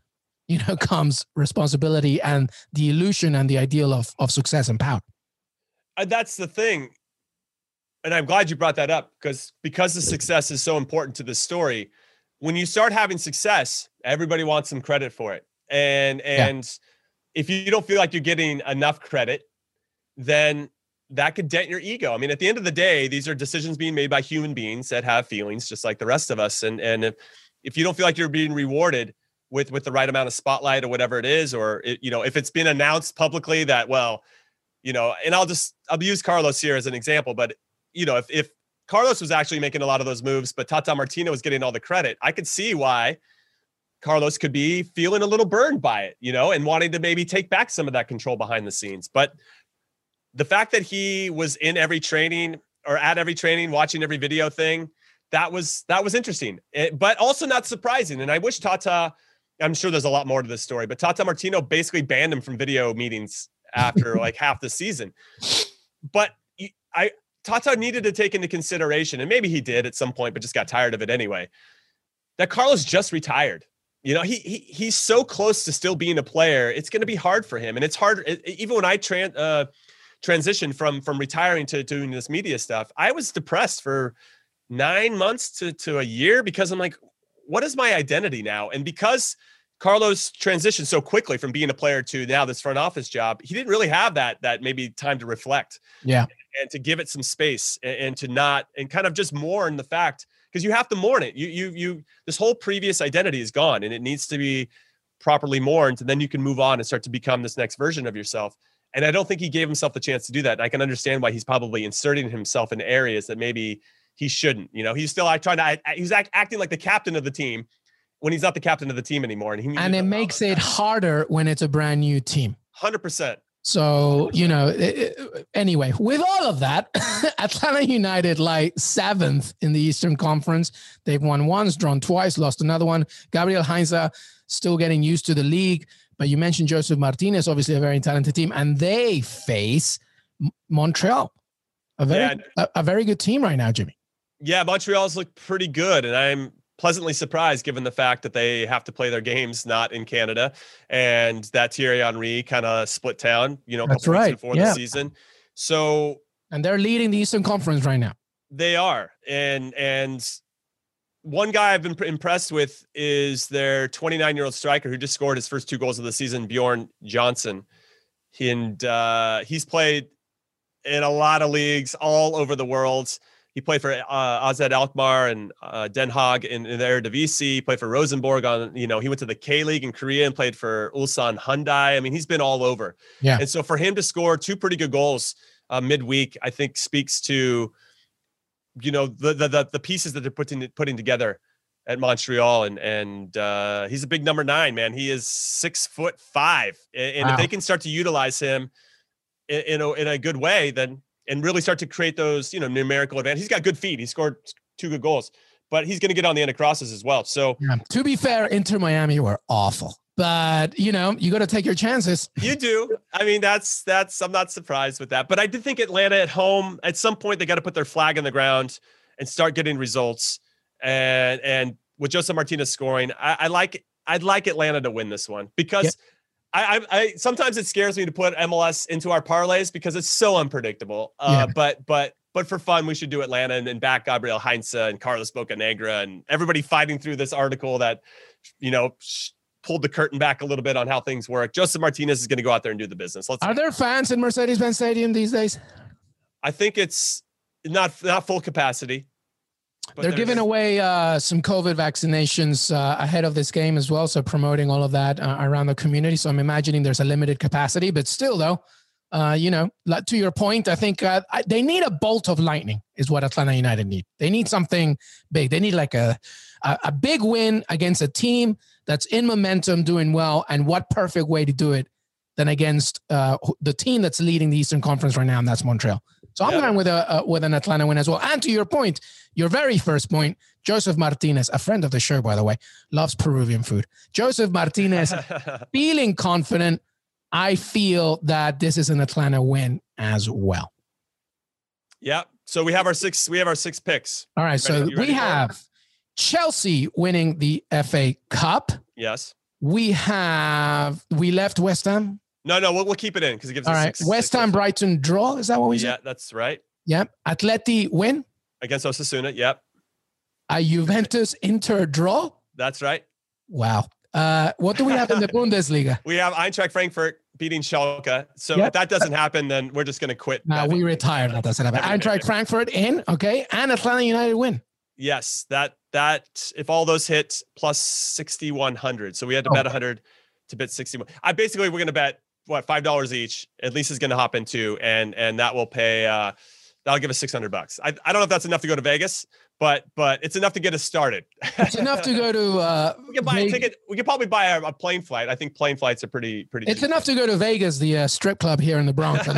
you know, comes responsibility and the illusion and the ideal of, of success and power. And that's the thing. And I'm glad you brought that up because, because the success is so important to this story. When you start having success, everybody wants some credit for it. And, and yeah. if you don't feel like you're getting enough credit, then that could dent your ego. I mean, at the end of the day, these are decisions being made by human beings that have feelings just like the rest of us. And, and if, if you don't feel like you're being rewarded with, with the right amount of spotlight or whatever it is, or, it, you know, if it's been announced publicly that, well, you know, and I'll just, I'll use Carlos here as an example, but you know, if, if Carlos was actually making a lot of those moves, but Tata Martino was getting all the credit, I could see why Carlos could be feeling a little burned by it, you know, and wanting to maybe take back some of that control behind the scenes. But the fact that he was in every training or at every training, watching every video thing, that was, that was interesting, it, but also not surprising. And I wish Tata, I'm sure there's a lot more to this story, but Tata Martino basically banned him from video meetings after like half the season. But I, Tata needed to take into consideration, and maybe he did at some point, but just got tired of it anyway, that Carlos just retired. You know, he, he he's so close to still being a player. It's going to be hard for him. And it's hard. It, even when I trans uh, transitioned from, from retiring to doing this media stuff, I was depressed for nine months to, to a year because I'm like, what is my identity now? And because Carlos transitioned so quickly from being a player to now this front office job, he didn't really have that, that maybe time to reflect yeah, and, and to give it some space and, and to not, and kind of just mourn the fact, because you have to mourn it. You, you, you, this whole previous identity is gone and it needs to be properly mourned. And then you can move on and start to become this next version of yourself. And I don't think he gave himself the chance to do that. And I can understand why he's probably inserting himself in areas that maybe he shouldn't, you know, he's still like trying to, he's act, acting like the captain of the team when he's not the captain of the team anymore. And, he and it makes it harder when it's a brand new team. one hundred percent. So, you know, it, it, anyway, with all of that, Atlanta United lie seventh in the Eastern Conference. They've won once, drawn twice, lost another one. Gabriel Heinze still getting used to the league. But you mentioned Joseph Martinez, obviously a very talented team. And they face Montreal, a very, yeah. a, a very good team right now, Jimmy. Yeah, Montreal's looked pretty good, and I'm pleasantly surprised given the fact that they have to play their games not in Canada, and that Thierry Henry kind of split town, you know, a couple weeks before the season. So, and they're leading the Eastern Conference right now. They are, and and one guy I've been impressed with is their twenty-nine-year-old striker who just scored his first two goals of the season, Bjorn Johnson, and uh, he's played in a lot of leagues all over the world. He played for uh, A Z Alkmaar and uh, Den Haag in, in the Eredivisie. He played for Rosenborg on, you know, he went to the K League in Korea and played for Ulsan Hyundai. I mean, he's been all over. Yeah. And so for him to score two pretty good goals uh, midweek, I think speaks to, you know, the the the, the pieces that they're putting putting together at Montreal. And and uh, he's a big number nine, man. He is six foot five, and, and wow. if they can start to utilize him in in a, in a good way, then. And really start to create those, you know, numerical advantage. He's got good feet. He scored two good goals, but he's going to get on the end of crosses as well. So yeah. To be fair, Inter Miami were awful, but you know, you got to take your chances. You do. I mean, that's, that's, I'm not surprised with that, but I did think Atlanta at home, at some point, they got to put their flag in the ground and start getting results. And, and with Joseph Martinez scoring, I, I like, I'd like Atlanta to win this one because yep. I, I sometimes it scares me to put M L S into our parlays because it's so unpredictable. Uh, yeah. But but but for fun, we should do Atlanta and, and back Gabriel Heinze and Carlos Bocanegra and everybody fighting through this article that, you know, pulled the curtain back a little bit on how things work. Joseph Martinez is going to go out there and do the business. Let's Are there fans in Mercedes-Benz Stadium these days? I think it's not not full capacity. But They're giving away uh, some COVID vaccinations uh, ahead of this game as well. So promoting all of that uh, around the community. So I'm imagining there's a limited capacity, but still though, uh, you know, like, to your point, I think uh, I, they need a bolt of lightning is what Atlanta United need. They need something big. They need like a, a, a big win against a team that's in momentum, doing well. And what perfect way to do it than against uh, the team that's leading the Eastern Conference right now, and that's Montreal. So I'm yeah. going with a, a with an Atlanta win as well. And to your point, your very first point, Joseph Martinez, a friend of the show, by the way, loves Peruvian food. Joseph Martinez, feeling confident. I feel that this is an Atlanta win as well. Yeah. So we have our six. We have our six picks. All right. So we have Chelsea winning the F A Cup. Yes. We have. We left West Ham. No, no, we'll, we'll keep it in because it gives us. All right. Six, West Ham, Brighton draw. Is that what we said? Yeah, that's right. Yep. Atleti win against Osasuna. Yep. A Juventus Inter draw. That's right. Wow. Uh, what do we have in the Bundesliga? We have Eintracht Frankfurt beating Schalke. So yep. if that doesn't happen, then we're just going to quit. No, we retire. That doesn't happen. Eintracht Frankfurt in. Okay. And Atlanta United win. Yes. That, that, if all those hit, plus sixty-one hundred. So we had to oh. bet one hundred to bet sixty-one. I basically, we're going to bet what, five dollars each. At least is going to hop into, and, and that will pay, uh, that'll give us six hundred bucks. I, I don't know if that's enough to go to Vegas, but, but it's enough to get us started. It's enough to go to, uh, we can buy a ticket. We could probably buy a, a plane flight. I think plane flights are pretty, pretty. It's cheap. Enough to go to Vegas, the uh, strip club here in the Bronx.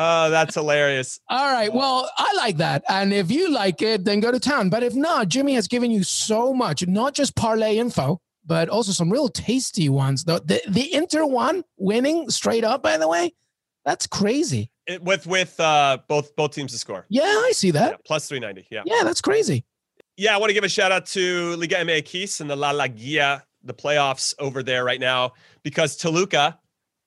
Oh, that's hilarious. All right. Well, I like that. And if you like it, then go to town. But if not, Jimmy has given you so much, not just parlay info, but also some real tasty ones. The, the, the Inter one winning straight up, by the way. That's crazy. It, with with uh, both both teams to score. Yeah, I see that. Yeah, plus three ninety. Yeah. Yeah, that's crazy. Yeah, I want to give a shout out to Liga M X and the La Liga, the playoffs over there right now, because Toluca,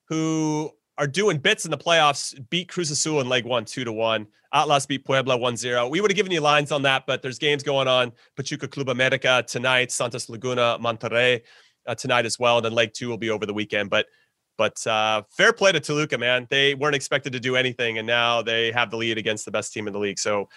who are doing bits in the playoffs, beat Cruz Azul in leg one, two to one. Atlas beat Puebla one zero. We would have given you lines on that, but there's games going on. Pachuca Club America tonight, Santos Laguna, Monterrey uh, tonight as well. And then leg two will be over the weekend. But But uh, fair play to Toluca, man. They weren't expected to do anything, and now they have the lead against the best team in the league. So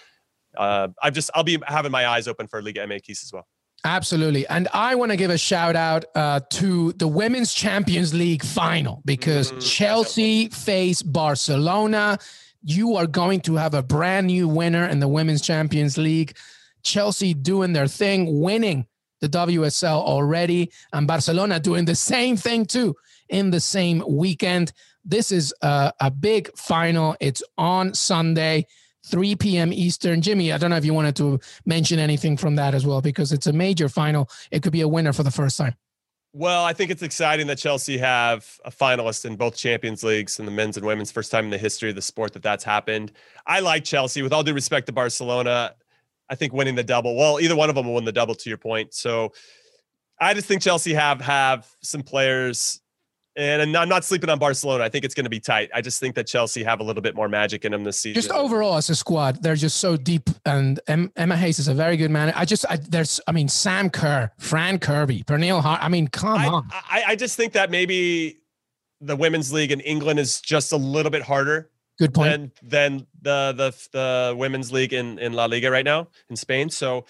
uh, I've just, I'll be having my eyes open for Liga M X as well. Absolutely. And I want to give a shout out uh, to the Women's Champions League final, because mm-hmm. Chelsea face Barcelona. You are going to have a brand new winner in the Women's Champions League. Chelsea doing their thing, winning the W S L already, and Barcelona doing the same thing too in the same weekend. This is a, a big final. It's on Sunday, three p.m. Eastern. Jimmy, I don't know if you wanted to mention anything from that as well, because it's a major final. It could be a winner for the first time. Well, I think it's exciting that Chelsea have a finalist in both Champions Leagues and the men's and women's, first time in the history of the sport that that's happened. I like Chelsea. With all due respect to Barcelona, I think winning the double, well, either one of them will win the double, to your point. So I just think Chelsea have, have some players. And I'm not sleeping on Barcelona. I think it's going to be tight. I just think that Chelsea have a little bit more magic in them this season. Just overall as a squad, they're just so deep. And Emma Hayes is a very good man. I just, I, there's, I mean, Sam Kerr, Fran Kirby, Pernille Hart. I mean, come I, on. I, I just think that maybe the Women's League in England is just a little bit harder. Good point. Than, than the, the, the Women's League in, in La Liga right now in Spain. So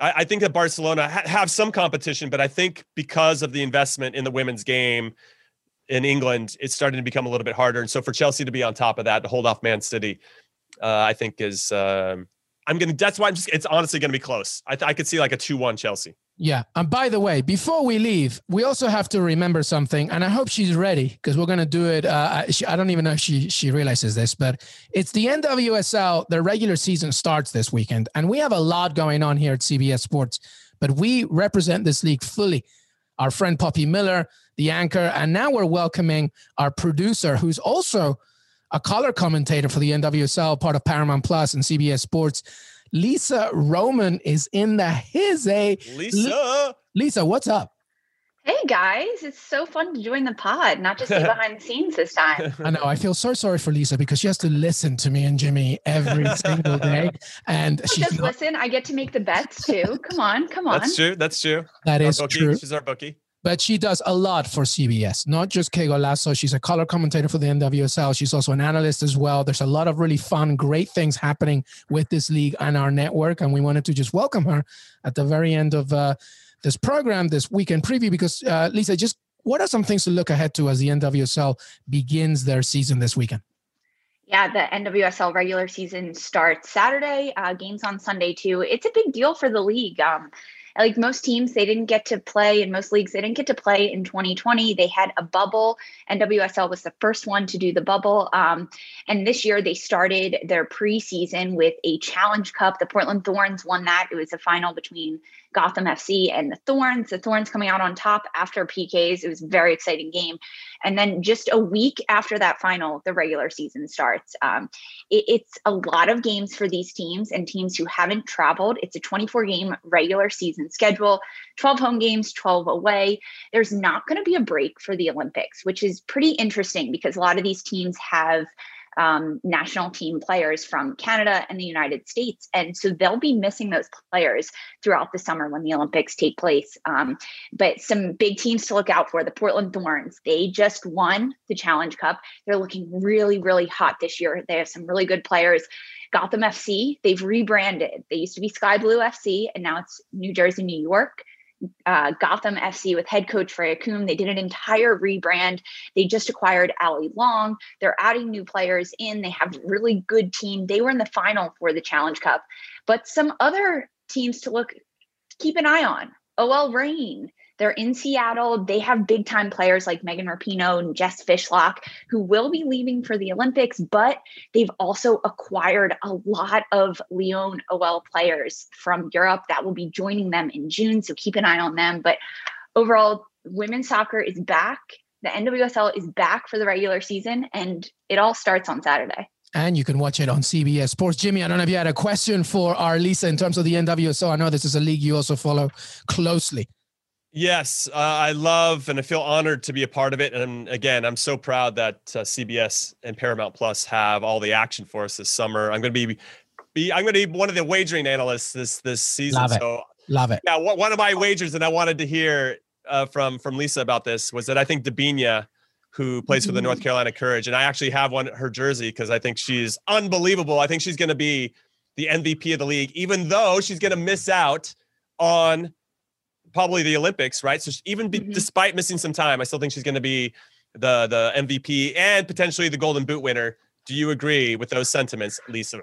I think that Barcelona ha- have some competition, but I think because of the investment in the women's game in England, it's starting to become a little bit harder. And so for Chelsea to be on top of that, to hold off Man City, uh, I think is, um, I'm going to, that's why I'm just, it's honestly going to be close. I, th- I could see like a two one Chelsea. Yeah. And by the way, before we leave, we also have to remember something, and I hope she's ready because we're going to do it. Uh, I, she, I don't even know if she, she realizes this, but it's the N W S L. The regular season starts this weekend, and we have a lot going on here at C B S Sports, but we represent this league fully. Our friend Poppy Miller, the anchor, and now we're welcoming our producer, who's also a color commentator for the N W S L, part of Paramount Plus and C B S Sports. Lisa Roman is in the his a Lisa. Lisa, what's up? Hey guys, it's so fun to join the pod, not just be behind the scenes this time. I know. I feel so sorry for Lisa because she has to listen to me and Jimmy every single day, and she just not- listen. I get to make the bets too. Come on, come on. That's true. That's true. That our is bookie. True. She's our bookie. But she does a lot for C B S, not just Kego Lasso. She's a color commentator for the N W S L. She's also an analyst as well. There's a lot of really fun, great things happening with this league and our network. And we wanted to just welcome her at the very end of uh, this program, this weekend preview, because uh, Lisa, just what are some things to look ahead to as the N W S L begins their season this weekend? Yeah, the N W S L regular season starts Saturday, uh, games on Sunday too. It's a big deal for the league. Um Like most teams, they didn't get to play in most leagues. They didn't get to play in twenty twenty. They had a bubble. N W S L was the first one to do the bubble. Um, and this year they started their preseason with a Challenge Cup. The Portland Thorns won that. It was a final between Gotham F C and the Thorns. The Thorns coming out on top after P Ks. It was a very exciting game. And then just a week after that final, the regular season starts. Um, it, it's a lot of games for these teams and teams who haven't traveled. It's a twenty-four game regular season schedule, twelve home games, twelve away. There's not going to be a break for the Olympics, which is pretty interesting because a lot of these teams have um, national team players from Canada and the United States. And so they'll be missing those players throughout the summer when the Olympics take place. Um, but some big teams to look out for, the Portland Thorns. They just won the Challenge Cup. They're looking really, really hot this year. They have some really good players. Gotham F C, they've rebranded. They used to be Sky Blue F C, and now it's New Jersey, New York. Uh, Gotham F C with head coach Freya Coombe. They did an entire rebrand. They just acquired Ali Long. They're adding new players in. They have a really good team. They were in the final for the Challenge Cup. But some other teams to look, keep an eye on. O L Reign. They're in Seattle. They have big time players like Megan Rapinoe and Jess Fishlock who will be leaving for the Olympics, but they've also acquired a lot of Lyon O L players from Europe that will be joining them in June. So keep an eye on them. But overall, women's soccer is back. The N W S L is back for the regular season, and it all starts on Saturday. And you can watch it on C B S Sports. Jimmy, I don't know if you had a question for our Lisa in terms of the N W S L. I know this is a league you also follow closely. Yes, uh, I love and I feel honored to be a part of it. And again, I'm so proud that uh, C B S and Paramount Plus have all the action for us this summer. I'm going to be, be I'm going to be one of the wagering analysts this this season. Love it. So, love it. Yeah, one of my wagers, and I wanted to hear uh, from from Lisa about this, was that I think Dabinia, who plays for the North Carolina Courage, and I actually have one her jersey because I think she's unbelievable. I think she's going to be the M V P of the league, even though she's going to miss out on probably the Olympics, right? So even be, mm-hmm. despite missing some time, I still think she's going to be the the M V P and potentially the Golden Boot winner. Do you agree with those sentiments, Lisa?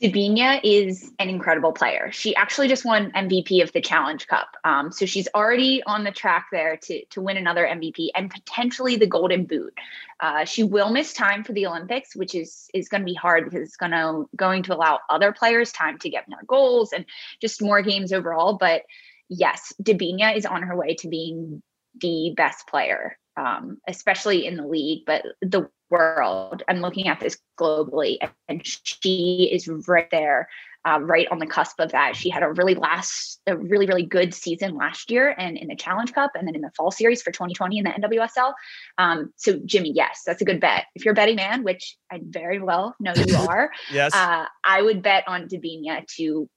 Dabinia is an incredible player. She actually just won M V P of the Challenge Cup. Um, so she's already on the track there to, to win another M V P and potentially the Golden Boot. Uh, she will miss time for the Olympics, which is, is going to be hard because it's gonna, going to allow other players time to get more goals and just more games overall. But yes, Dabinia is on her way to being the best player, um, especially in the league, but the world. I'm looking at this globally, and she is right there, uh, right on the cusp of that. She had a really last, a really, really good season last year, and in the Challenge Cup, and then in the Fall Series for twenty twenty in the N W S L. Um, so, Jimmy, yes, that's a good bet. If you're a betting man, which I very well know you are, yes, uh, I would bet on Dabinia to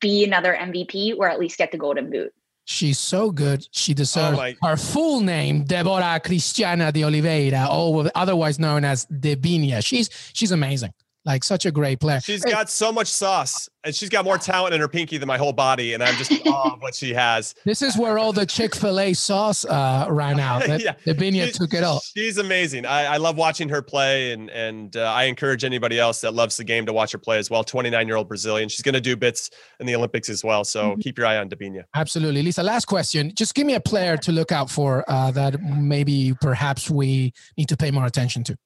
be another M V P or at least get the Golden Boot. She's so good. She deserves oh her full name, Deborah Cristiana de Oliveira, or otherwise known as Dabinia. She's she's amazing. Like, such a great player. She's hey. got so much sauce, and she's got more talent in her pinky than my whole body, and I'm just in awe of what she has. This is where all the Chick-fil-A sauce uh, ran out. yeah. Dabinia she, took it all. She's amazing. I, I love watching her play, and and uh, I encourage anybody else that loves the game to watch her play as well. twenty-nine-year-old Brazilian. She's going to do bits in the Olympics as well, so mm-hmm. keep your eye on Dabinia. Absolutely. Lisa, last question. Just give me a player to look out for uh, that maybe perhaps we need to pay more attention to.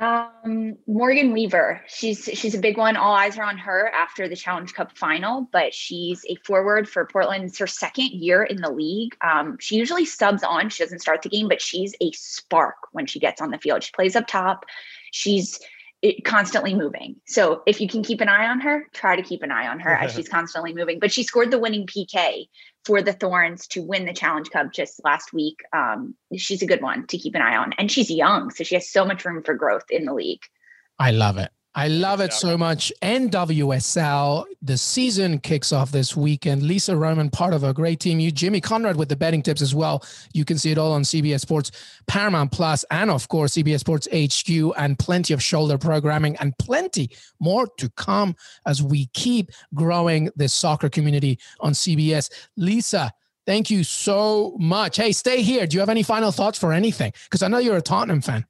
Um, Morgan Weaver, she's, she's a big one. All eyes are on her after the Challenge Cup final, but she's a forward for Portland. It's her second year in the league. Um, she usually subs on, she doesn't start the game, but she's a spark when she gets on the field. She plays up top. She's constantly moving. So if you can keep an eye on her, try to keep an eye on her as she's constantly moving, but she scored the winning P K for the Thorns to win the Challenge Cup just last week. Um, she's a good one to keep an eye on, and she's young, so she has so much room for growth in the league. I love it. I love it so much. N W S L, the season kicks off this weekend. Lisa Roman, part of a great team. You, Jimmy Conrad, with the betting tips as well. You can see it all on C B S Sports, Paramount Plus, and of course, C B S Sports H Q, and plenty of shoulder programming and plenty more to come as we keep growing this soccer community on C B S. Lisa, thank you so much. Hey, stay here. Do you have any final thoughts for anything? Because I know you're a Tottenham fan.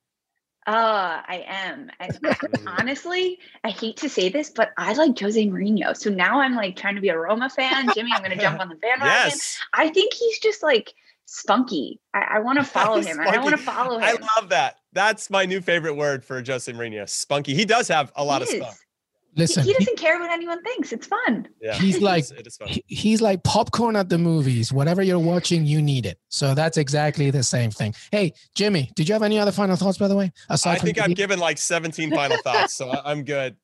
Oh, I am. And I, honestly, I hate to say this, but I like Jose Mourinho. So now I'm like trying to be a Roma fan. Jimmy, I'm going to jump on the bandwagon. Yes. I think he's just like spunky. I, I want to follow him. Spunky. I want to follow him. I love that. That's my new favorite word for Jose Mourinho. Spunky. He does have a lot he of is. spunk. Listen, he, he doesn't he, care what anyone thinks. It's fun. Yeah, he's like it is fun. He, he's like popcorn at the movies. Whatever you're watching, you need it. So that's exactly the same thing. Hey, Jimmy, did you have any other final thoughts, by the way? Aside I think I've given like seventeen final thoughts, so I'm good.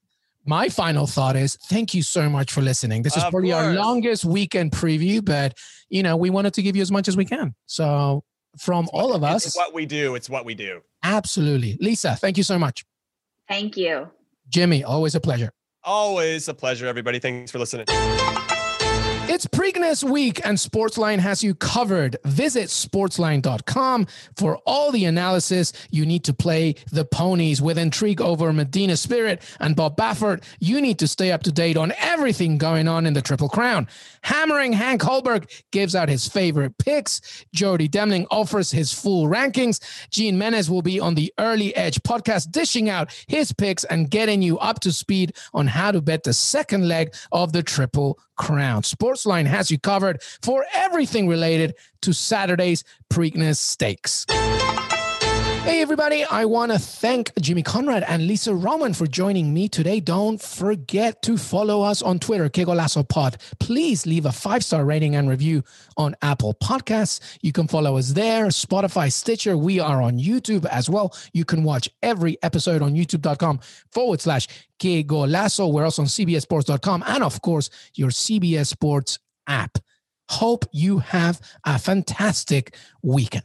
My final thought is thank you so much for listening. This is of probably course. our longest weekend preview, but you know we wanted to give you as much as we can. So from it's all what, of us. It's what we do. It's what we do. Absolutely. Lisa, thank you so much. Thank you. Jimmy, always a pleasure. Always a pleasure, everybody. Thanks for listening. It's Preakness Week, and Sportsline has you covered. Visit sportsline dot com for all the analysis you need to play the ponies with intrigue over Medina Spirit and Bob Baffert. You need to stay up to date on everything going on in the Triple Crown. Hammering Hank Holberg gives out his favorite picks. Jody Demling offers his full rankings. Gene Menez will be on the Early Edge podcast, dishing out his picks and getting you up to speed on how to bet the second leg of the Triple Crown. Sportsline has you covered for everything related to Saturday's Preakness Stakes. Hey, everybody, I want to thank Jimmy Conrad and Lisa Roman for joining me today. Don't forget to follow us on Twitter, Que Golazo Pod. Please leave a five-star rating and review on Apple Podcasts. You can follow us there, Spotify, Stitcher. We are on YouTube as well. You can watch every episode on youtube.com forward slash Que Golazo. We're also on c b s sports dot com and, of course, your C B S Sports app. Hope you have a fantastic weekend.